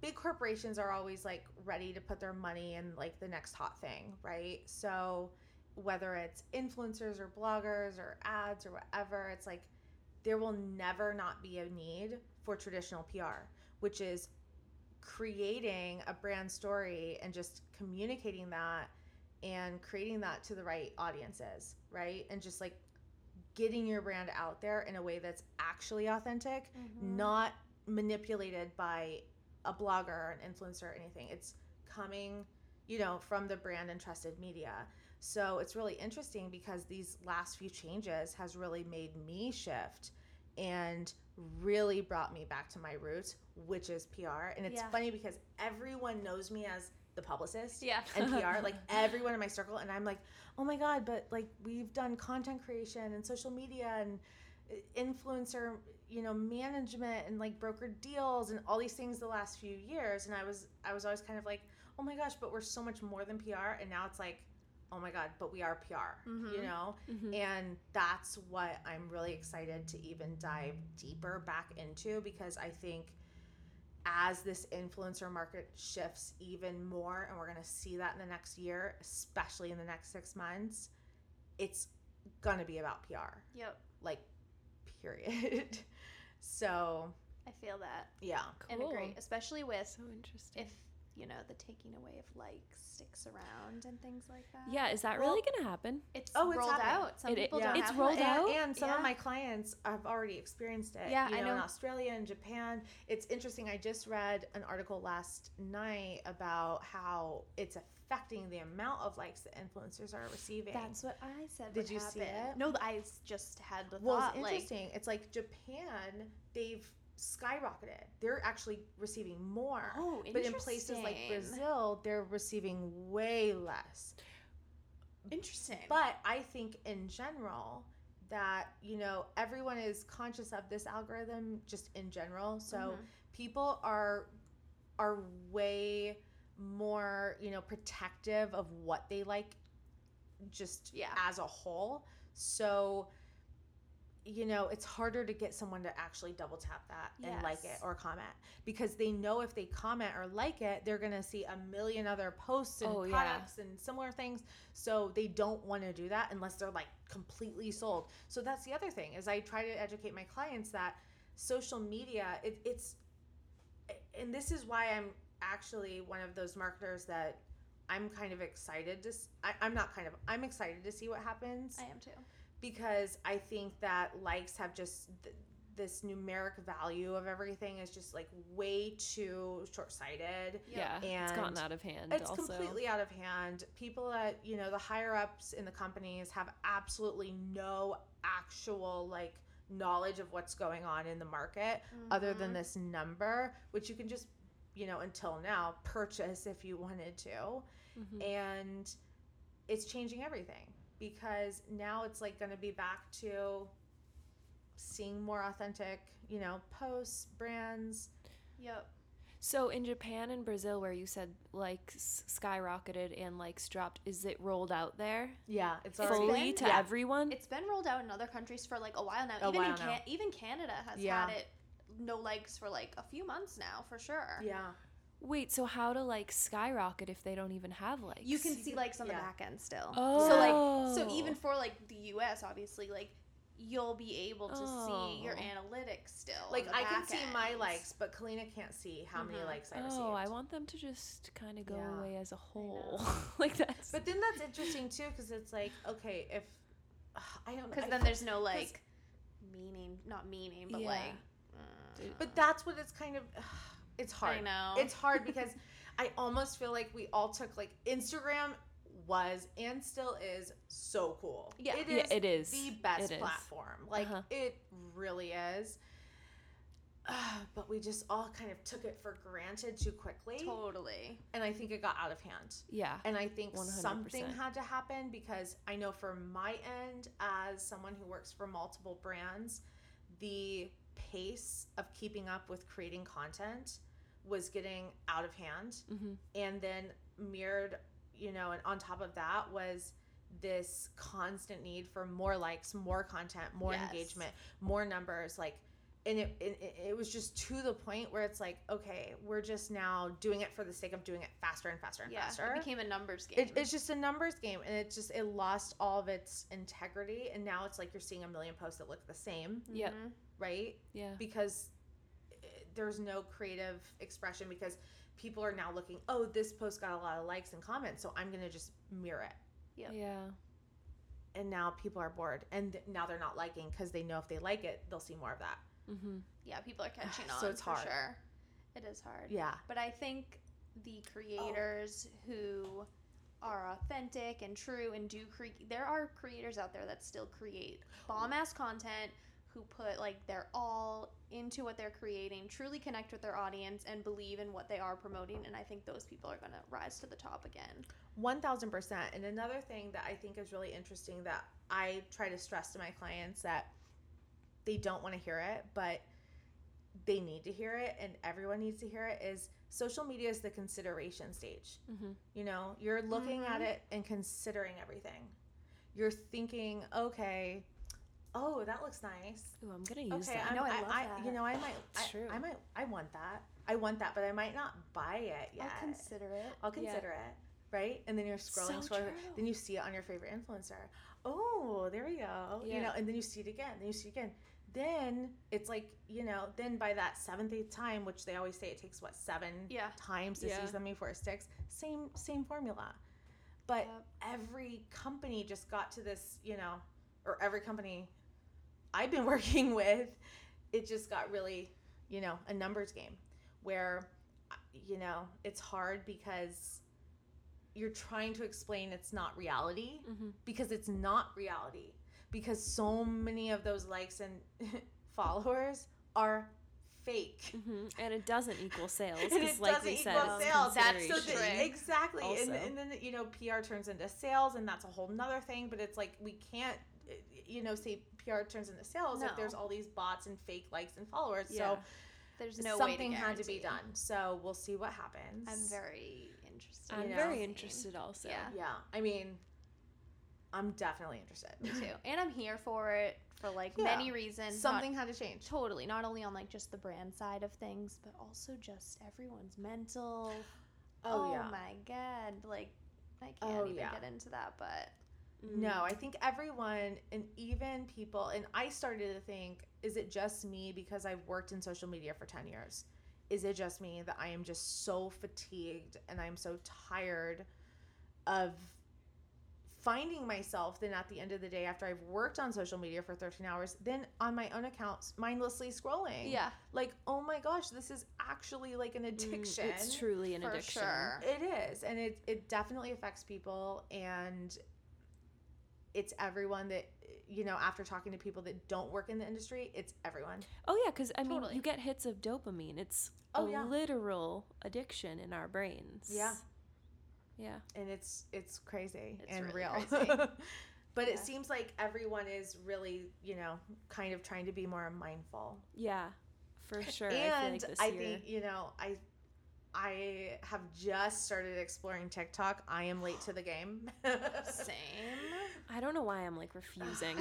big corporations are always, like, ready to put their money in, like, the next hot thing, right? So whether it's influencers or bloggers or ads or whatever, it's like there will never not be a need for traditional P R, which is creating a brand story and just communicating that and creating that to the right audiences, right? And just, like, getting your brand out there in a way that's actually authentic, mm-hmm. not manipulated by a blogger or an influencer or anything. It's coming, you know, from the brand and trusted media. So it's really interesting because these last few changes has really made me shift and really brought me back to my roots, which is P R. And it's yeah. funny because everyone knows me as the publicist yeah. and P R, like everyone in my circle. And I'm like, oh my God, but, like, we've done content creation and social media and influencer, you know, management and, like, brokered deals and all these things the last few years. And I was, I was always kind of like, oh my gosh, but we're so much more than P R. And now it's like, oh my God, but we are P R, mm-hmm. you know? Mm-hmm. And that's what I'm really excited to even dive deeper back into, because I think as this influencer market shifts even more, and we're going to see that in the next year, especially in the next six months, it's going to be about P R. Yep. Like, period. So. I feel that. Yeah. Cool. And agree. Especially with. So interesting. If, you know, the taking away of likes sticks around and things like that. Yeah, is that well, really going to happen? It's oh, rolled it's out. Some it, people yeah. don't it's have rolled it. out. And, and some yeah. of my clients have already experienced it. Yeah, you know, I know. In Australia and Japan. It's interesting. I just read an article last night about how it's affecting the amount of likes that influencers are receiving. That's what I said. Did you happen. see it? No, I just had the well, thought. Well, it's interesting. Like, it's like Japan, they've skyrocketed. They're actually receiving more. Oh, interesting. But in places like Brazil, they're receiving way less. Interesting. But I think in general that, you know, everyone is conscious of this algorithm just in general. So mm-hmm. people are are way more, you know, protective of what they like just yeah. as a whole. So you know, it's harder to get someone to actually double tap that yes. and like it or comment, because they know if they comment or like it, they're going to see a million other posts and oh, products yeah. and similar things. So they don't want to do that unless they're, like, completely sold. So that's the other thing, is I try to educate my clients that social media, it, it's, and this is why I'm actually one of those marketers that I'm kind of excited to, I, I'm not kind of, I'm excited to see what happens. I am too. Because I think that likes have just th- this numeric value of everything is just, like, way too short-sighted. Yeah, and it's gotten out of hand. It's also. completely out of hand. People at, you know, the higher-ups in the companies have absolutely no actual, like, knowledge of what's going on in the market mm-hmm. other than this number, which you can just, you know, until now, purchase if you wanted to. Mm-hmm. And it's changing everything. Because now it's, like, going to be back to seeing more authentic, you know, posts, brands. Yep. So in Japan and Brazil, where you said likes skyrocketed and likes dropped, is it rolled out there? Yeah, it's already fully to yeah. everyone. It's been rolled out in other countries for, like, a while now. A even while in Can- now. Even Canada has yeah. had it no likes for, like, a few months now for sure. Yeah. Wait, so how to, like, skyrocket if they don't even have likes? You can see likes on yeah. the back end still. Oh. So, like, so even for, like, the U S, obviously, like, you'll be able to oh. see your analytics still. Like, I can end. see my likes, but Kalina can't see how mm-hmm. many likes I received. Oh, I want them to just kind of go yeah. away as a whole. Like, that's... But then that's interesting, too, because it's like, okay, if I don't know. Because then there's no, like, meaning, not meaning, but, yeah. like. Uh, but that's what it's kind of, uh, it's hard. I know. It's hard because I almost feel like we all took, like, Instagram was and still is so cool. Yeah, it is. Yeah, it is. The best it platform. Is. Like, uh-huh. it really is. Uh, but we just all kind of took it for granted too quickly. Totally. And I think it got out of hand. Yeah. And I think one hundred percent something had to happen, because I know for my end, as someone who works for multiple brands, the pace of keeping up with creating content was getting out of hand. Mm-hmm. And then mirrored, you know, and on top of that was this constant need for more likes, more content, more yes. engagement, more numbers, like... And it, it it was just to the point where it's like, okay, we're just now doing it for the sake of doing it faster and faster and yeah, faster. Yeah, it became a numbers game. It, it's just a numbers game, and it just it lost all of its integrity. And now it's like you're seeing a million posts that look the same. Yeah. Right? Yeah. Because there's no creative expression, because people are now looking, oh, this post got a lot of likes and comments, so I'm going to just mirror it. Yep. Yeah. Yeah. And now people are bored, and th- now they're not liking, because they know if they like it, they'll see more of that. Mm-hmm. Yeah, people are catching on. So it's hard. For sure. It is hard. Yeah. But I think the creators oh. who are authentic and true and do create, there are creators out there that still create bomb ass content, who put like their all into what they're creating, truly connect with their audience, and believe in what they are promoting. And I think those people are going to rise to the top again. one thousand percent. And another thing that I think is really interesting that I try to stress to my clients, that they don't want to hear it, but they need to hear it, and everyone needs to hear it, is social media is the consideration stage. Mm-hmm. You know, you're looking mm-hmm. at it and considering everything. You're thinking, okay, oh, that looks nice. Ooh, I'm going to use okay, that. I know, I, I love I, that. You know, I might, I, true. I might, I want that. I want that, but I might not buy it yet. I'll consider it. I'll consider yeah. it. Right? And then you're scrolling, so scrolling. Then you see it on your favorite influencer. Oh, there we go. Yeah. You know, and then you see it again. Then you see it again. Then it's like, you know, then by that seventh, eighth time, which they always say it takes, what, seven yeah. times to yeah. see something before it sticks. Same, same formula. But yep. every company just got to this, you know, or every company I've been working with, it just got really, you know, a numbers game where, you know, it's hard because you're trying to explain it's not reality mm-hmm. because it's not reality. Because so many of those likes and followers are fake. Mm-hmm. And it doesn't equal sales. And it doesn't equal sales. That's the trick. Exactly. And, and then, you know, P R turns into sales, and that's a whole nother thing. But it's like we can't, you know, say P R turns into sales no. if there's all these bots and fake likes and followers. Yeah. So there's no something way to had to be done. So we'll see what happens. I'm very interested. I'm you know? very interested also. Yeah. yeah. I mean... I'm definitely interested. Me too. And I'm here for it for, like, yeah. many reasons. Something not, had to change. Totally. Not only on, like, just the brand side of things, but also just everyone's mental. Oh, oh yeah. my God. Like, I can't oh, even yeah. get into that, but. Mm. No, I think everyone, and even people, and I started to think, is it just me, because I've worked in social media for ten years? Is it just me that I am just so fatigued and I'm so tired of finding myself then at the end of the day, after I've worked on social media for thirteen hours, then on my own accounts, mindlessly scrolling. Yeah. Like, oh my gosh, this is actually like an addiction. Mm, it's truly an for addiction. Sure. It is. And it, it definitely affects people. And it's everyone that, you know, after talking to people that don't work in the industry, it's everyone. Oh yeah. Cause I totally. mean, you get hits of dopamine. It's oh, a yeah. literal addiction in our brains. Yeah. Yeah. And it's it's crazy it's and really real. Crazy. But yeah. it seems like everyone is really, you know, kind of trying to be more mindful. Yeah. For sure. And I, feel like I think, you know, I I have just started exploring TikTok. I am late to the game. Same. I don't know why I'm like refusing.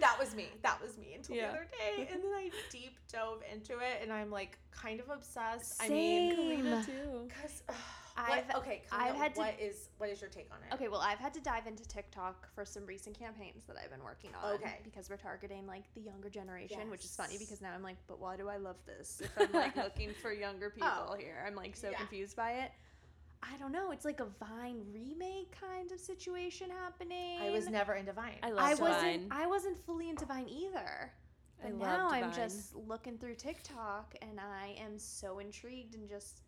That was me. That was me until yeah. the other day. And then I deep dove into it, and I'm like kind of obsessed. Same. I mean, Kalina too. Cause uh, I've, what, okay, I've had what to, is what is your take on it? Okay, well, I've had to dive into TikTok for some recent campaigns that I've been working on. Okay, because we're targeting like the younger generation, yes. which is funny because now I'm like, but why do I love this if I'm like looking for younger people oh. here? I'm like so yeah. confused by it. I don't know. It's like a Vine remake kind of situation happening. I was never into Vine. I loved I wasn't, Vine. I wasn't fully into Vine either. But I now I'm Vine. Just looking through TikTok, and I am so intrigued and just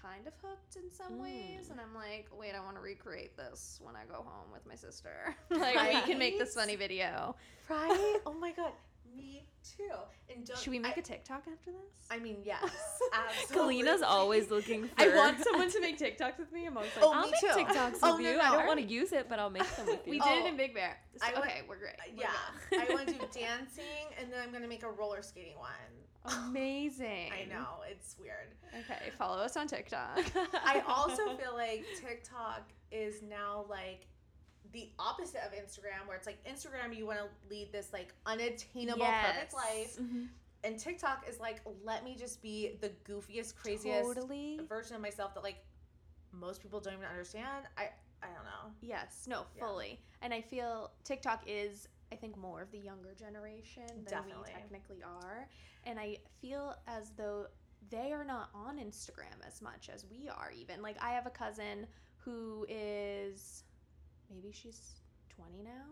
kind of hooked in some mm. ways. And I'm like, wait, I want to recreate this when I go home with my sister. Like, right? We can make this funny video. Right? Oh, my God. Me too. And don't, should we make I, a TikTok after this? I mean, yes, absolutely. Kalina's always looking for. I want someone to make TikToks with me. I'm always like, oh, I'll me make too. TikToks with oh, you. No, no. I don't want to use it, but I'll make them with you. We did oh, it in Big Bear. So, I okay, want, we're great. We're yeah, great. I want to do dancing, and then I'm going to make a roller skating one. Amazing. I know, it's weird. Okay, follow us on TikTok. I also feel like TikTok is now like the opposite of Instagram, where it's like Instagram, you want to lead this like unattainable yes. perfect life. Mm-hmm. And TikTok is like, let me just be the goofiest, craziest totally. version of myself that like most people don't even understand. I, I don't know. Yes. No, fully. Yeah. And I feel TikTok is, I think, more of the younger generation than Definitely. we technically are. And I feel as though they are not on Instagram as much as we are even. Like, I have a cousin who is... maybe she's twenty now,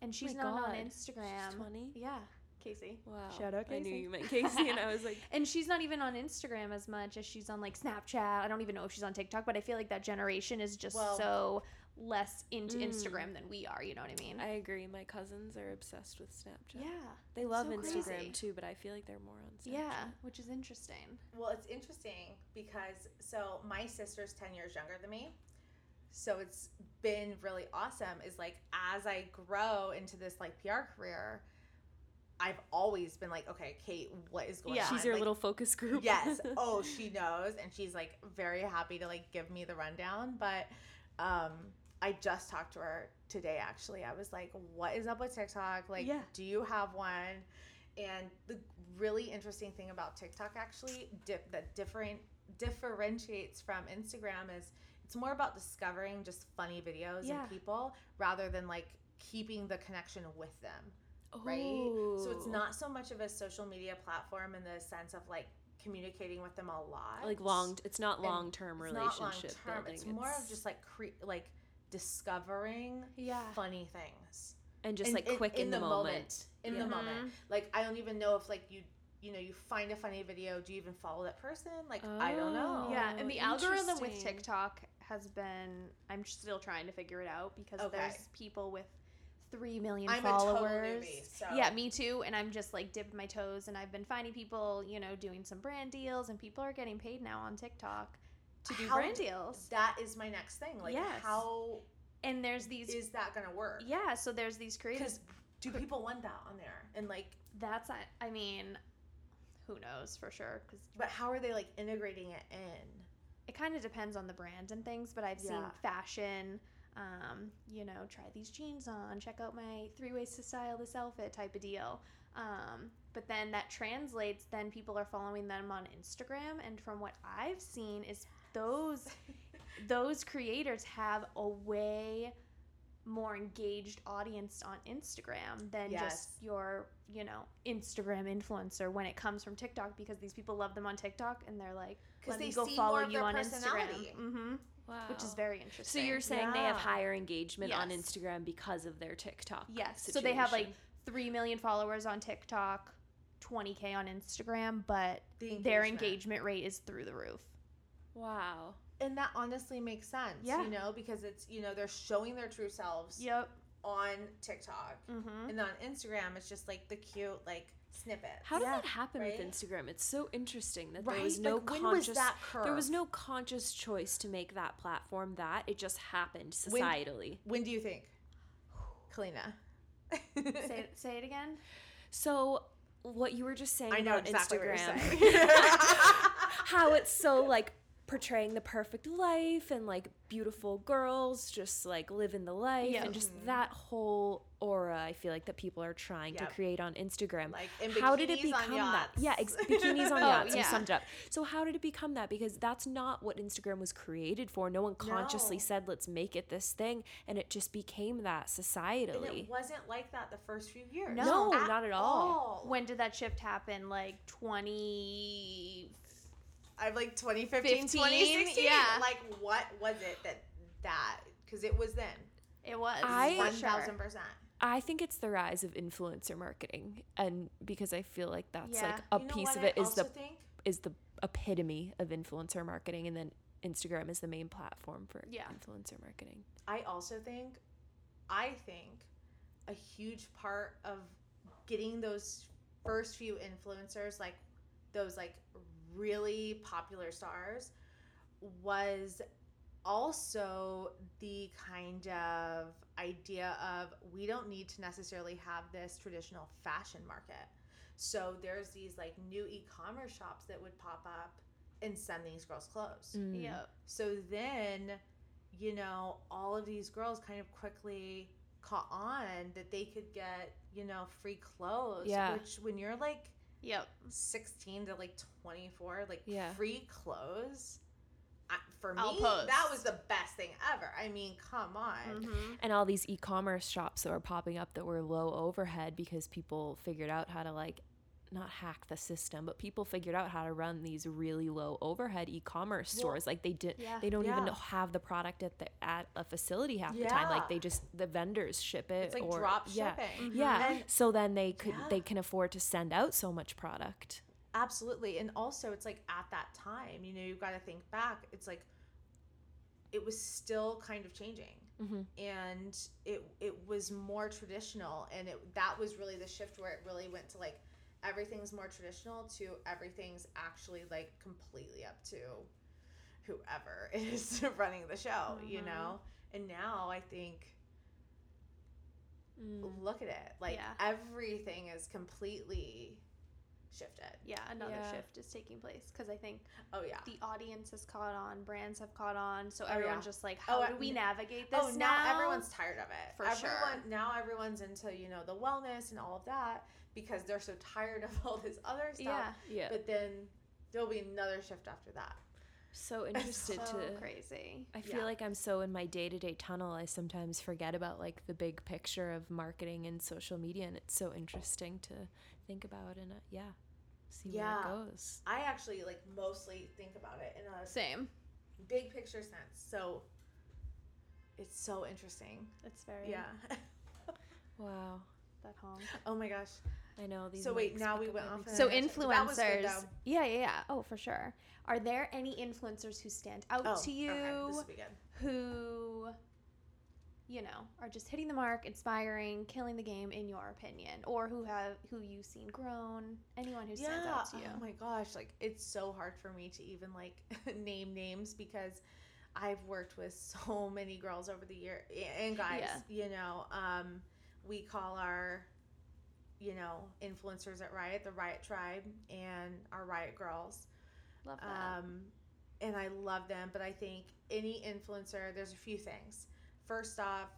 and she's oh not God. on Instagram. She's twenty? Yeah. Casey. Wow. Shout out Casey. I knew you meant Casey, and I was like... And she's not even on Instagram as much as she's on, like, Snapchat. I don't even know if she's on TikTok, but I feel like that generation is just well, so less into mm, Instagram than we are, you know what I mean? I agree. My cousins are obsessed with Snapchat. Yeah. They love so Instagram, crazy. too, but I feel like they're more on Snapchat. Yeah, which is interesting. Well, it's interesting because, so, my sister's ten years younger than me. So it's been really awesome is like, as I grow into this like P R career, I've always been like, okay, Kate, what is going yeah, on? She's your like, little focus group. Yes. Oh, she knows. And she's like very happy to like give me the rundown. But um, I just talked to her today, actually. I was like, what is up with TikTok? Like, yeah. do you have one? And the really interesting thing about TikTok actually dip, that different differentiates from Instagram is it's more about discovering just funny videos yeah. and people rather than like keeping the connection with them, Ooh. right? So it's not so much of a social media platform in the sense of like communicating with them a lot. Like long, it's not long-term and relationship it's not long-term. building. It's, it's more of just like cre- like discovering yeah. funny things and just in, like quick in, in, in the, the moment. moment. In yeah. the mm-hmm. moment, like I don't even know if like you. you know, you find a funny video, do you even follow that person? Like, oh, I don't know. Yeah, and the algorithm with TikTok has been, I'm still trying to figure it out because okay. there's people with three million I'm followers. I'm a total newbie, so. Yeah, me too, and I'm just, like, dipping my toes, and I've been finding people, you know, doing some brand deals, and people are getting paid now on TikTok to do how brand d- deals. That is my next thing. Like, yes. how and there's these, is that going to work? Yeah, so there's these creators. Because do people want that on there? And, like... That's, not, I mean... Who knows for sure? Cause but how are they like integrating it in? It kind of depends on the brand and things, but I've yeah. seen fashion, um, you know, try these jeans on, check out my three ways to style this outfit type of deal. Um, but then that translates, then people are following them on Instagram. And from what I've seen is those those creators have a way more engaged audience on Instagram than yes. just your, you know, Instagram influencer when it comes from TikTok because these people love them on TikTok and they're like, let they me go follow you on Instagram. Mm-hmm. Wow. Which is very interesting. So you're saying yeah. they have higher engagement yes. on Instagram because of their TikTok Yes. situation. So they have like three million followers on TikTok, twenty K on Instagram, but the engagement. their engagement rate is through the roof. Wow. And that honestly makes sense, yeah. you know, because it's, you know, they're showing their true selves yep. on TikTok. Mm-hmm. And on Instagram, it's just, like, the cute, like, snippets. How did yeah. that happen right? with Instagram? It's so interesting that right? there was no like, conscious... When was that curve? There was no conscious choice to make that platform that. It just happened societally. When, when do you think? Kalina. say, say it again. So... What you were just saying I know about exactly Instagram, what you're saying. How it's so like portraying the perfect life and like beautiful girls just like living the life yep. and just mm-hmm. that whole aura. I feel like that people are trying yep. to create on Instagram. Like in how did it become that? Yeah, ex- bikinis on yachts. oh, yeah. You summed it up. So how did it become that? Because that's not what Instagram was created for. No one consciously no. said, "Let's make it this thing," and it just became that societally. And it wasn't like that the first few years. No, no at not at all. all. When did that shift happen? Like twenty. I'm like twenty fifteen, twenty sixteen. Yeah. Like, what was it that that? Because it was then. It was one thousand percent. I think it's the rise of influencer marketing, and because I feel like that's yeah. like a you know piece of it I is the think? is the epitome of influencer marketing, and then Instagram is the main platform for yeah. influencer marketing. I also think, I think, a huge part of getting those first few influencers, like those like really popular stars, was also the kind of idea of we don't need to necessarily have this traditional fashion market. So there's these like new e-commerce shops that would pop up and send these girls clothes. Mm. Yeah. So then, you know, all of these girls kind of quickly caught on that they could get, you know, free clothes. Yeah. Which when you're like yep. sixteen to like twenty-four, like yeah. free clothes. For me, that was the best thing ever. I mean, come on. Mm-hmm. And all these e-commerce shops that were popping up that were low overhead because people figured out how to like, not hack the system, but people figured out how to run these really low overhead e-commerce stores. Well, like they did, yeah, they don't yeah. even have the product at the at a facility half yeah. the time. Like they just the vendors ship it. It's like or, drop yeah. shipping. Mm-hmm. Yeah. And so then they could yeah. they can afford to send out so much product. Absolutely. And also it's like at that time, you know, you've got to think back. It's like it was still kind of changing. Mm-hmm. And it it was more traditional, and it that was really the shift where it really went to like everything's more traditional to everything's actually like completely up to whoever is running the show, mm-hmm. you know? And now I think mm. look at it. Like yeah. everything is completely shifted. Yeah, another yeah. shift is taking place because I think oh yeah the audience has caught on, brands have caught on, so everyone's oh, yeah. just like, how oh, do we n- navigate this? Oh, now? now everyone's tired of it. For Everyone, sure. Now everyone's into, you know, the wellness and all of that because they're so tired of all this other stuff. Yeah, yeah. But then there'll be another shift after that. So interested so to crazy. I feel yeah. like I'm so in my day-to-day tunnel. I sometimes forget about like the big picture of marketing and social media, and it's so interesting to think about and uh, yeah, see yeah. where it goes. I actually like mostly think about it in a same big picture sense. So it's so interesting. It's very yeah. wow, that home. Oh my gosh. I know. These so wait, now we went off. So influencers. Yeah, yeah, yeah. Oh, for sure. Are there any influencers who stand out oh, to you? Okay. This will be good. Who, you know, are just hitting the mark, inspiring, killing the game in your opinion, or who have who you've seen grown? Anyone who stands yeah. out to you? Oh my gosh, like it's so hard for me to even like name names because I've worked with so many girls over the year and guys. Yeah. You know, um, we call our you know, influencers at Riot, the Riot Tribe, and our Riot Girls. Love that. Um, and I love them, but I think any influencer, there's a few things. First off,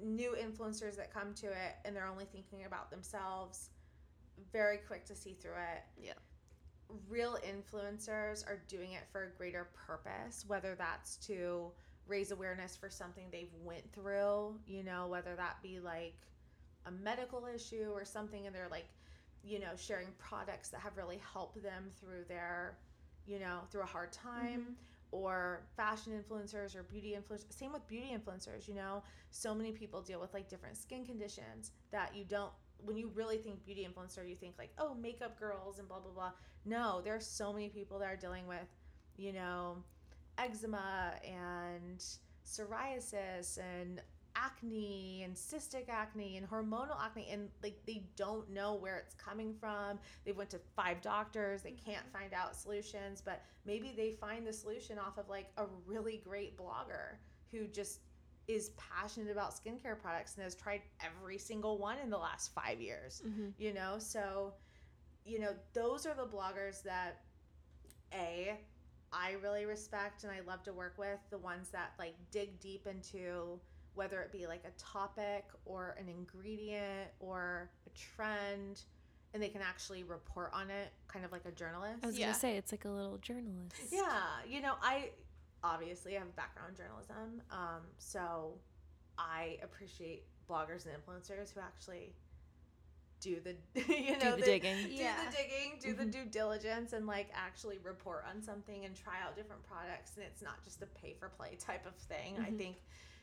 new influencers that come to it and they're only thinking about themselves, very quick to see through it. Yeah. Real influencers are doing it for a greater purpose, whether that's to raise awareness for something they've went through, you know, whether that be like a medical issue or something, and they're like, you know, sharing products that have really helped them through their, you know, through a hard time, mm-hmm. or fashion influencers or beauty influencers. Same with beauty influencers, you know, so many people deal with like different skin conditions that you don't, when you really think beauty influencer, you think like, oh, makeup girls and blah, blah, blah. No, there are so many people that are dealing with, you know, eczema and psoriasis and acne and cystic acne and hormonal acne, and like they don't know where it's coming from. They went to five doctors, they can't find out solutions, but maybe they find the solution off of like a really great blogger who just is passionate about skincare products and has tried every single one in the last five years, mm-hmm. you know? So, you know, those are the bloggers that A, I really respect and I love to work with, the ones that like dig deep into whether it be like a topic or an ingredient or a trend, and they can actually report on it, kind of like a journalist. I was yeah. going to say, it's like a little journalist. Yeah. You know, I obviously have a background in journalism, um, so I appreciate bloggers and influencers who actually do the, you know, do the, the digging, do yeah. the digging, do mm-hmm. the due diligence, and like actually report on something and try out different products. And it's not just a pay for play type of thing. Mm-hmm. I think,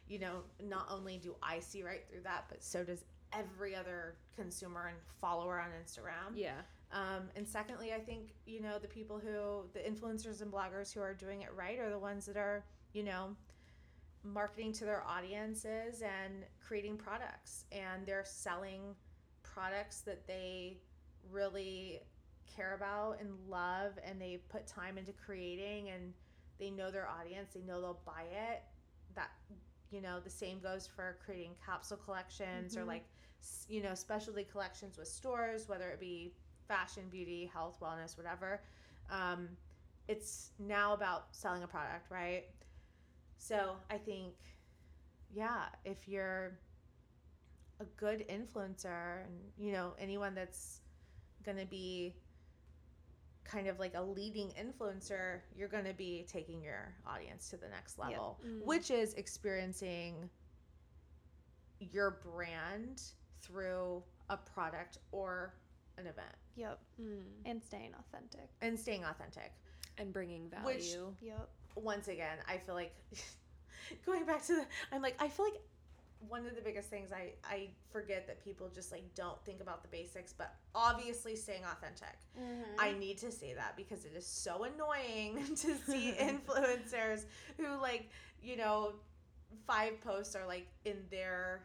you know, not only do I see right through that, but so does every other consumer and follower on Instagram. Yeah. Um, and secondly, I think, you know, the people who, the influencers and bloggers who are doing it right are the ones that are, you know, marketing to their audiences and creating products, and they're selling products that they really care about and love, and they put time into creating, and they know their audience, they know they'll buy it. That, you know, the same goes for creating capsule collections mm-hmm. or like, you know, specialty collections with stores, whether it be fashion, beauty, health, wellness, whatever. Um, it's now about selling a product, right? So I think, yeah, if you're a good influencer and, you know, anyone that's going to be kind of like a leading influencer, you're going to be taking your audience to the next level, yep. mm-hmm. which is experiencing your brand through a product or an event. Yep. Mm. And staying authentic. And staying authentic. And bringing value. Which, yep. Once again, I feel like going back to the, I'm like, I feel like one of the biggest things I, I forget that people just like don't think about the basics, but obviously staying authentic. Mm-hmm. I need to say that because it is so annoying to see influencers who like, you know, five posts are like in their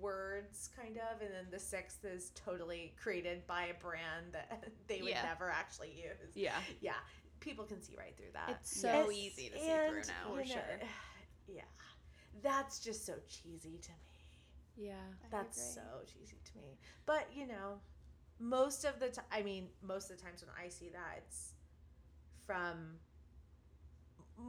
words kind of, and then the sixth is totally created by a brand that they would yeah. never actually use. Yeah. Yeah. People can see right through that. It's so yes. easy to see and, through now, for you know, sure. Yeah. That's just so cheesy to me. Yeah. That's so cheesy to me. But, you know, most of the time, I mean, most of the times when I see that, it's from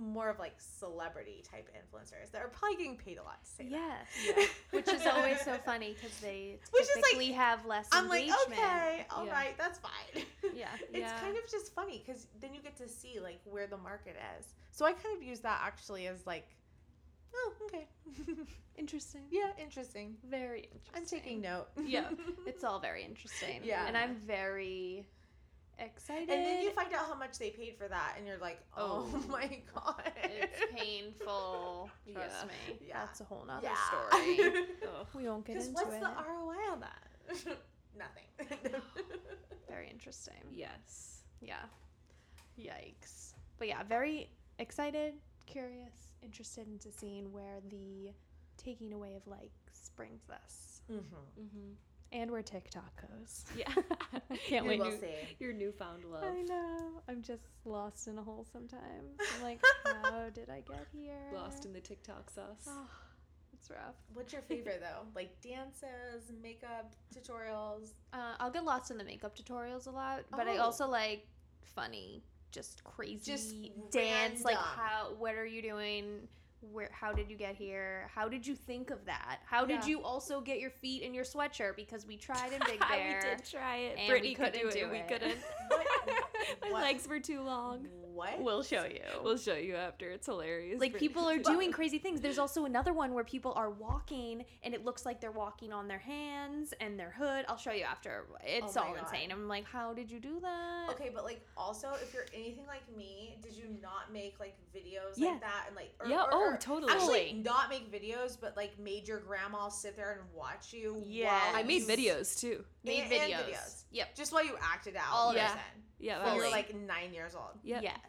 more of like celebrity type influencers that are probably getting paid a lot to say yeah. that. Yeah. Which is always so funny because they typically like, have less I'm engagement. I'm like, okay, all yeah. right, that's fine. Yeah. It's yeah. kind of just funny because then you get to see like where the market is. So I kind of use that actually as like, oh, okay. Interesting. Yeah, interesting. Very interesting. I'm taking note. Yeah. It's all very interesting. Yeah. And I'm very excited. And then you find out how much they paid for that, and you're like, oh, oh my God. It's painful. Trust yeah. me. Yeah. That's a whole nother yeah. story. We won't get into it. Because what's the R O I on that? Nothing. Very interesting. Yes. Yeah. Yikes. But yeah, very excited, curious, interested into seeing where the taking away of likes brings us. Mm-hmm. Mm-hmm. And where TikTok goes. Yeah. I can't we wait. Will see. Your newfound love. I know. I'm just lost in a hole sometimes. I'm like, how did I get here? Lost in the TikTok sauce. Oh, it's rough. What's your favorite, though? Like dances, makeup tutorials? Uh, I'll get lost in the makeup tutorials a lot, but oh. I also like funny, just crazy just dance. Random. Like, how? What are you doing? Where? How did you get here? How did you think of that? How did yeah. you also get your feet in your sweatshirt? Because we tried in Big Bear. We did try it. And Brittany we couldn't could do, do it. it. We couldn't. What? My what? legs were too long. What? We'll show you. We'll show you after. It's hilarious. Like, Brittany. People are doing crazy things. There's also another one where people are walking, and it looks like they're walking on their hands and their hood. I'll show you after. It's oh all God. insane. I'm like, how did you do that? Okay, but, like, also, if you're anything like me, did you not make, like, videos yeah. like that? And, like, or, yeah, or, or, oh, totally. Actually, not make videos, but, like, made your grandma sit there and watch you. Yeah. I made videos, too. Made and, videos. And videos. Yep. Just while you acted out. All yeah. of it. Yeah. When you were, like, nine years old. Yep. Yes.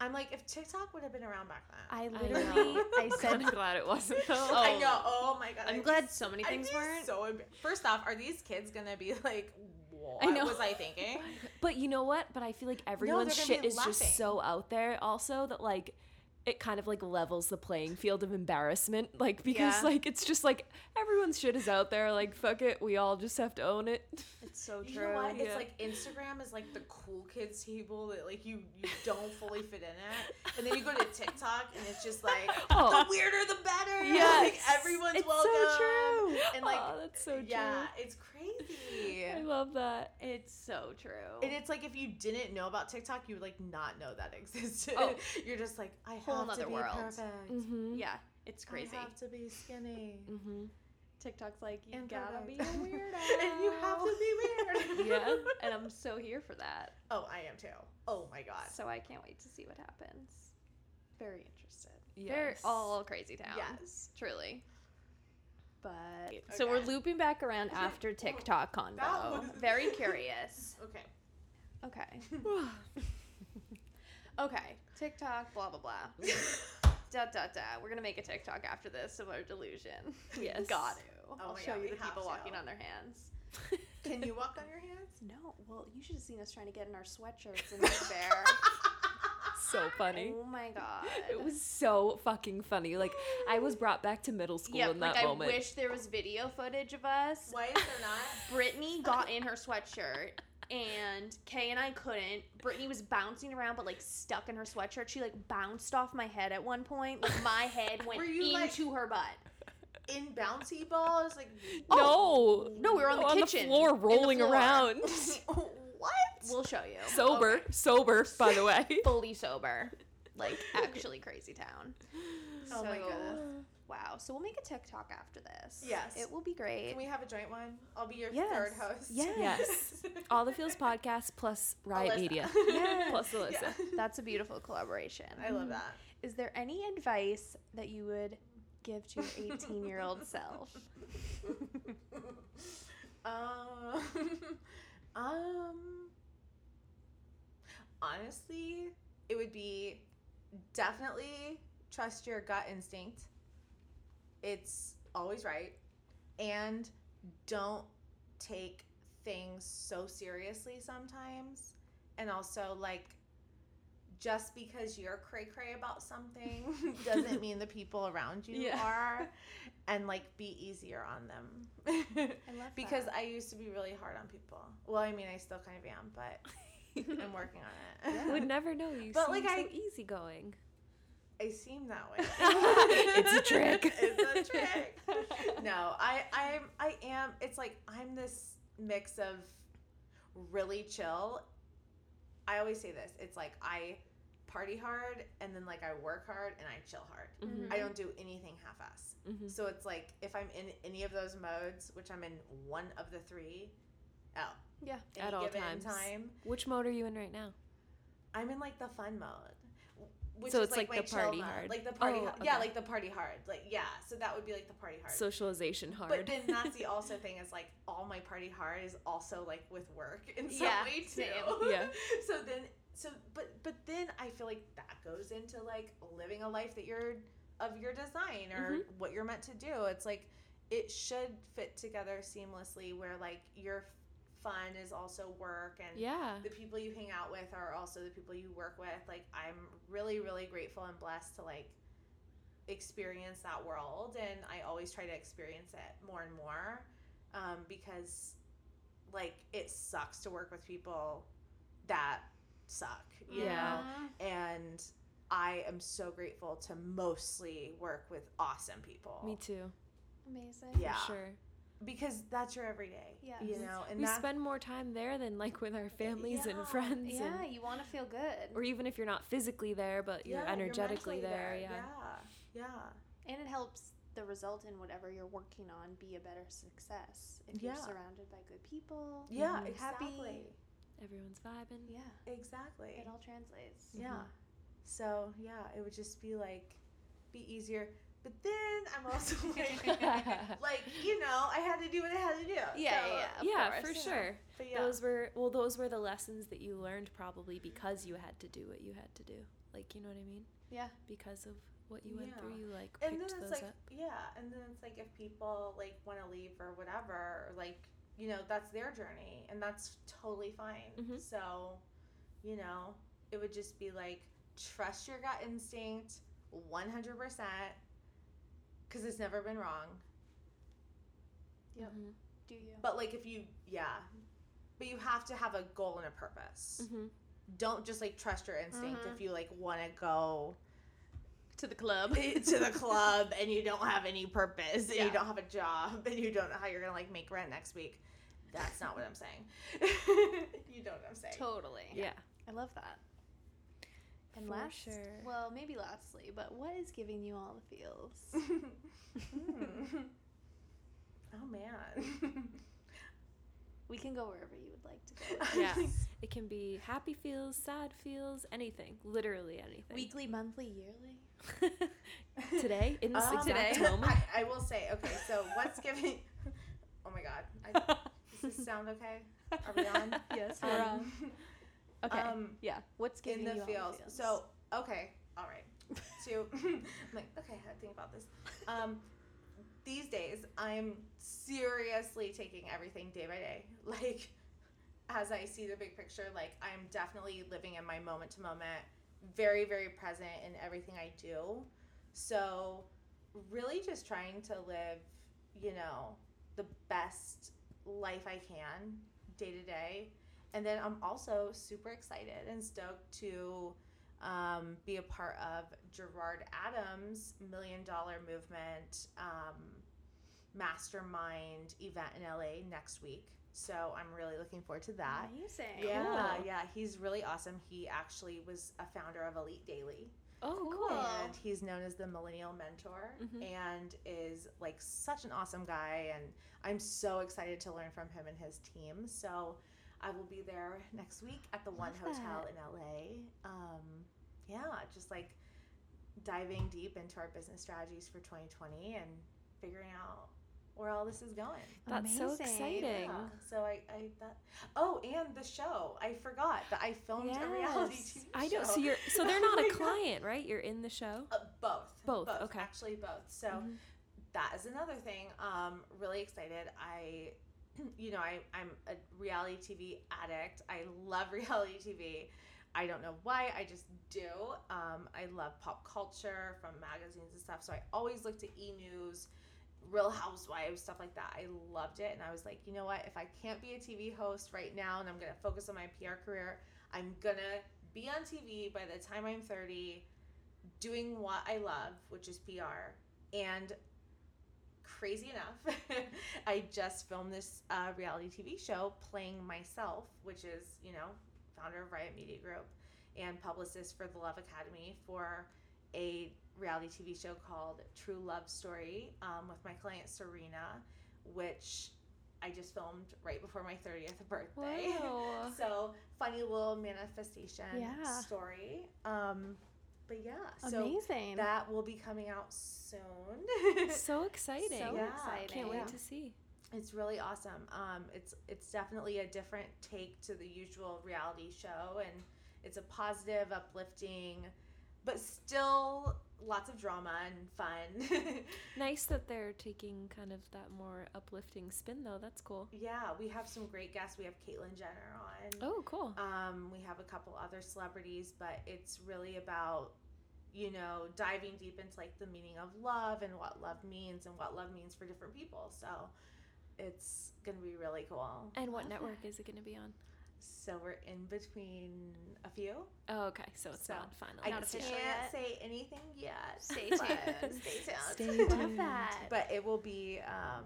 I'm like, if TikTok would have been around back then. I literally, I, I said. I'm glad it wasn't, though. Oh. I know. Oh, my God. I'm, I'm glad just, so many things weren't. So imba- First off, are these kids going to be, like, what I know. was I thinking? But you know what? But I feel like everyone's no, shit is laughing. Just so out there also that, like, it kind of, like, levels the playing field of embarrassment, like, because, yeah. like, it's just, like, everyone's shit is out there, like, fuck it, we all just have to own it. It's so true. You know what? Yeah. It's, like, Instagram is, like, the cool kids table that, like, you, you don't fully fit in it, and then you go to TikTok, and it's just, like, oh. the weirder the better! Yes! Like, everyone's it's welcome! It's so true! And, like, oh, that's so true. Yeah, it's crazy. I love that. It's so true. And it's, like, if you didn't know about TikTok, you would, like, not know that existed. Oh. You're just, like, I have whole other world. Perfect. Mm-hmm. Yeah, it's crazy. I have to be skinny. Mm-hmm. TikTok's like, you and gotta be a weirdo. And you have to be weird. Yeah. And I'm so here for that. Oh, I am too. Oh, my God. So I can't wait to see what happens. Very interested. Yes. They're all crazy town. Yes. Truly. But, okay. So we're looping back around okay. after TikTok oh, convo. Was... Very curious. Okay. Okay. Okay. TikTok, blah, blah, blah. Da, da, da. We're going to make a TikTok after this of our delusion. Yes. Got to. Oh, I'll show God, you the people to. walking on their hands. Can you walk on your hands? No. Well, you should have seen us trying to get in our sweatshirts and live there. So funny. Oh my God. It was so fucking funny. Like, I was brought back to middle school yeah, in that like, moment. I wish there was video footage of us. Why is there not? Brittany got in her sweatshirt. And Kay and I couldn't. Brittany was bouncing around, but, like, stuck in her sweatshirt. She, like, bounced off my head at one point. Like, my head went into like, her butt. In bouncy balls? Like, oh. No. No, we were on the on kitchen. On the floor, rolling the floor. around. What? We'll show you. Sober. Okay. Sober, by the way. Fully sober. Like, actually crazy town. Oh, so, my God. Wow. So we'll make a TikTok after this. Yes. It will be great. Can we have a joint one? I'll be your yes. third host. Yes. Yes. All the Feels Podcast plus Riot Alyssa. Media. Yes. Plus Alyssa. Yeah. That's a beautiful collaboration. I love that. Is there any advice that you would give to your eighteen-year-old self? um, um, honestly, it would be definitely trust your gut instinct. It's always right. And don't take things so seriously sometimes. And also, like, just because you're cray-cray about something doesn't mean the people around you yeah. are. And, like, be easier on them. I love that. Because I used to be really hard on people. Well, I mean, I still kind of am, but I'm working on it. Yeah. I would never know you but, seem like, so I, easygoing. I seem that way. It's a trick. It's a trick. No, I, I'm, I am, it's like, I'm this mix of really chill. I always say this. It's like, I party hard and then like I work hard and I chill hard. Mm-hmm. I don't do anything half-ass. Mm-hmm. So it's like, if I'm in any of those modes, which I'm in one of the three, oh. Yeah. Any at all times. Time. Which mode are you in right now? I'm in like the fun mode. Which so it's like, like the party mode. hard. Like the party oh, hard. Okay. Yeah, like the party hard. Like, yeah, so that would be like the party hard. Socialization hard. But then that's the also thing is like all my party hard is also like with work in some yeah, way too. Same. Yeah. So then, so, but, but then I feel like that goes into like living a life that you're of your design or mm-hmm. what you're meant to do. It's like, it should fit together seamlessly where like you're fun is also work and yeah. the people you hang out with are also the people you work with. Like, I'm really, really grateful and blessed to, like, experience that world, and I always try to experience it more and more um, because, like, it sucks to work with people that suck, you yeah. know? And I am so grateful to mostly work with awesome people. Me too. Amazing. Yeah. For sure. Because that's your everyday, yeah. you know. And we spend more time there than, like, with our families yeah. and friends. Yeah, and, you want to feel good. Or even if you're not physically there, but you're yeah, energetically you're there. there. Yeah. yeah, yeah. And it helps the result in whatever you're working on be a better success. If yeah. you're surrounded by good people. Yeah, exactly. Happy. Everyone's vibing. Yeah. Exactly. It all translates. Yeah. Mm-hmm. So, yeah, it would just be, like, be easier. But then I'm also like, like, you know, I had to do what I had to do. Yeah, so, yeah, yeah, yeah for yeah. sure. But yeah. Those were, well, those were the lessons that you learned probably because you had to do what you had to do. Like, you know what I mean? Yeah. Because of what you yeah. went through, you, like, picked and then it's those like, up. Yeah, and then it's like if people, like, want to leave or whatever, or like, you know, that's their journey, and that's totally fine. Mm-hmm. So, you know, it would just be like, trust your gut instinct one hundred percent. Because it's never been wrong. Yep. Mm-hmm. Do you? But, like, if you, yeah. But you have to have a goal and a purpose. Mm-hmm. Don't just, like, trust your instinct mm-hmm. if you, like, want to go to the club. to the club and you don't have any purpose and yeah. you don't have a job and you don't know how you're going to, like, make rent next week. That's not what I'm saying. You know what I'm saying. Totally. Yeah. yeah. I love that. And For last, sure. well, maybe lastly, but what is giving you all the feels? mm. Oh, man. We can go wherever you would like to go. Yeah. It can be happy feels, sad feels, anything. Literally anything. Weekly, monthly, yearly. Today? In this um, exact today, moment? I, I will say, okay, so what's giving... Oh, my God. I, does this sound okay? Are we on? Yes, we're um, on. Okay, um, yeah. What's giving in the you feels. The feels? So, okay, all right. So, I'm like, okay, I had to think about this. Um... These days, I'm seriously taking everything day by day. Like, as I see the big picture, like, I'm definitely living in my moment to moment, very, very present in everything I do. So, really just trying to live, you know, the best life I can day to day. And then I'm also super excited and stoked to Um, be a part of Gerard Adams' Million Dollar Movement um, mastermind event in L A next week. So I'm really looking forward to that. Amazing. Yeah, cool. yeah. He's really awesome. He actually was a founder of Elite Daily. Oh, cool. And he's known as the Millennial Mentor mm-hmm. and is like such an awesome guy. And I'm so excited to learn from him and his team. So I will be there next week at the One Hotel in L A. Um, yeah, just like diving deep into our business strategies for twenty twenty and figuring out where all this is going. That's amazing. So exciting. Yeah. So I, I that oh, and the show. I forgot that I filmed yes. a reality T V I show. I know. So you're so they're not oh a client, God. Right? You're in the show? Uh, both. Both. Both. Okay. Actually both. So mm-hmm. that is another thing. Um, really excited. I You know, I, I'm a reality T V addict. I love reality T V. I don't know why. I just do. Um, I love pop culture from magazines and stuff. So I always look to E! News, Real Housewives, stuff like that. I loved it. And I was like, you know what? If I can't be a T V host right now and I'm going to focus on my P R career, I'm going to be on T V by the time I'm thirty doing what I love, which is P R. And crazy enough, I just filmed this uh, reality T V show playing myself, which is, you know, founder of Riot Media Group and publicist for the Love Academy, for a reality T V show called True Love Story um, with my client Serena, which I just filmed right before my thirtieth birthday. Wow. So funny little manifestation yeah. story. Um But yeah, so amazing. That will be coming out soon. So exciting. So yeah. exciting. Can't wait yeah. to see. It's really awesome. Um, it's it's definitely a different take to the usual reality show, and it's a positive, uplifting, but still lots of drama and fun. Nice that they're taking kind of that more uplifting spin, though. That's cool. Yeah, we have some great guests. We have Caitlyn Jenner on. Oh, cool. Um, we have a couple other celebrities, but it's really about, you know, diving deep into like the meaning of love and what love means and what love means for different people. So it's going to be really cool. And what network is it going to be on? So we're in between a few. Oh, okay. So it's so not final. I not can't yet. say anything yet. Stay tuned. Stay tuned. Stay tuned. Love that. But it will be um,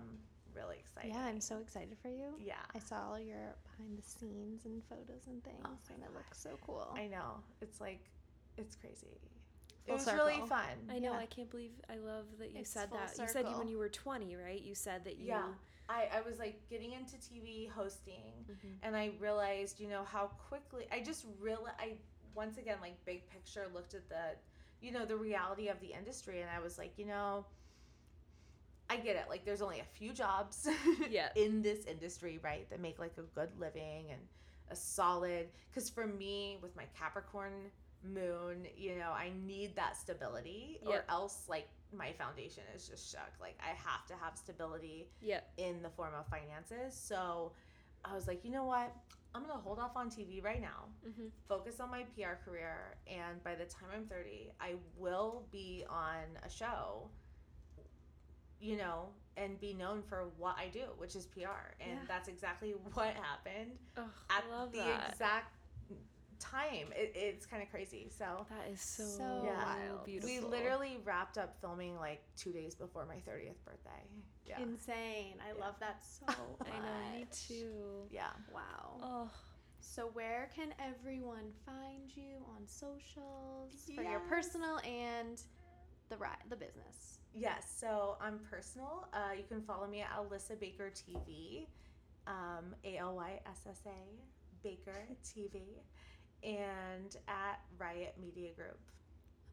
really exciting. Yeah, I'm so excited for you. Yeah. I saw all your behind the scenes and photos and things, oh and God. It looks so cool. I know. It's like, it's crazy. Full it was circle. Really fun. I know. Yeah. I can't believe I love that you it's said that. Circle. You said you, when you were twenty, right? You said that you... Yeah. I, I was, like, getting into T V hosting, mm-hmm. and I realized, you know, how quickly... I just realized... I, once again, like, big picture, looked at the, you know, the reality of the industry, and I was like, you know, I get it. Like, there's only a few jobs yeah. in this industry, right, that make, like, a good living and a solid... Because for me, with my Capricorn... moon, you know, I need that stability yep. or else like my foundation is just shook. Like I have to have stability yep. in the form of finances. So I was like, you know what? I'm going to hold off on T V right now, mm-hmm. focus on my P R career. And by the time I'm thirty, I will be on a show, you know, and be known for what I do, which is P R. And yeah. that's exactly what happened Ugh, at I love the that. exact time. It, it's kind of crazy. So that is so, so yeah. wild. Beautiful. We literally wrapped up filming like two days before my thirtieth birthday. Yeah. Insane. I yeah. love that so much. I know, me too. Yeah. Wow. Oh. So where can everyone find you on socials for yes. your personal and the the business. Yes. So I'm personal. Uh, you can follow me at Alyssa Baker T V, um, A L Y S S A Baker T V, and at Riot Media Group.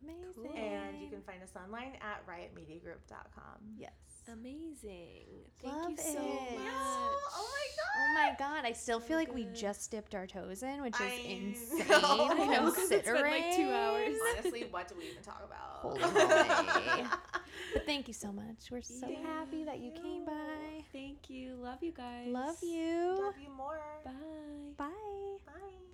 Amazing. Cool. And you can find us online at riot media group dot com. Yes. Amazing. Thank Love you so it. much. Oh my god. Oh my god. I still so feel like good. we just dipped our toes in, which is I insane. Know. Considering it's been like two hours. Honestly, what do we even talk about? Holy But thank you so much. We're so yeah. happy that you came by. Thank you. Love you guys. Love you. Love you more. Bye. Bye. Bye.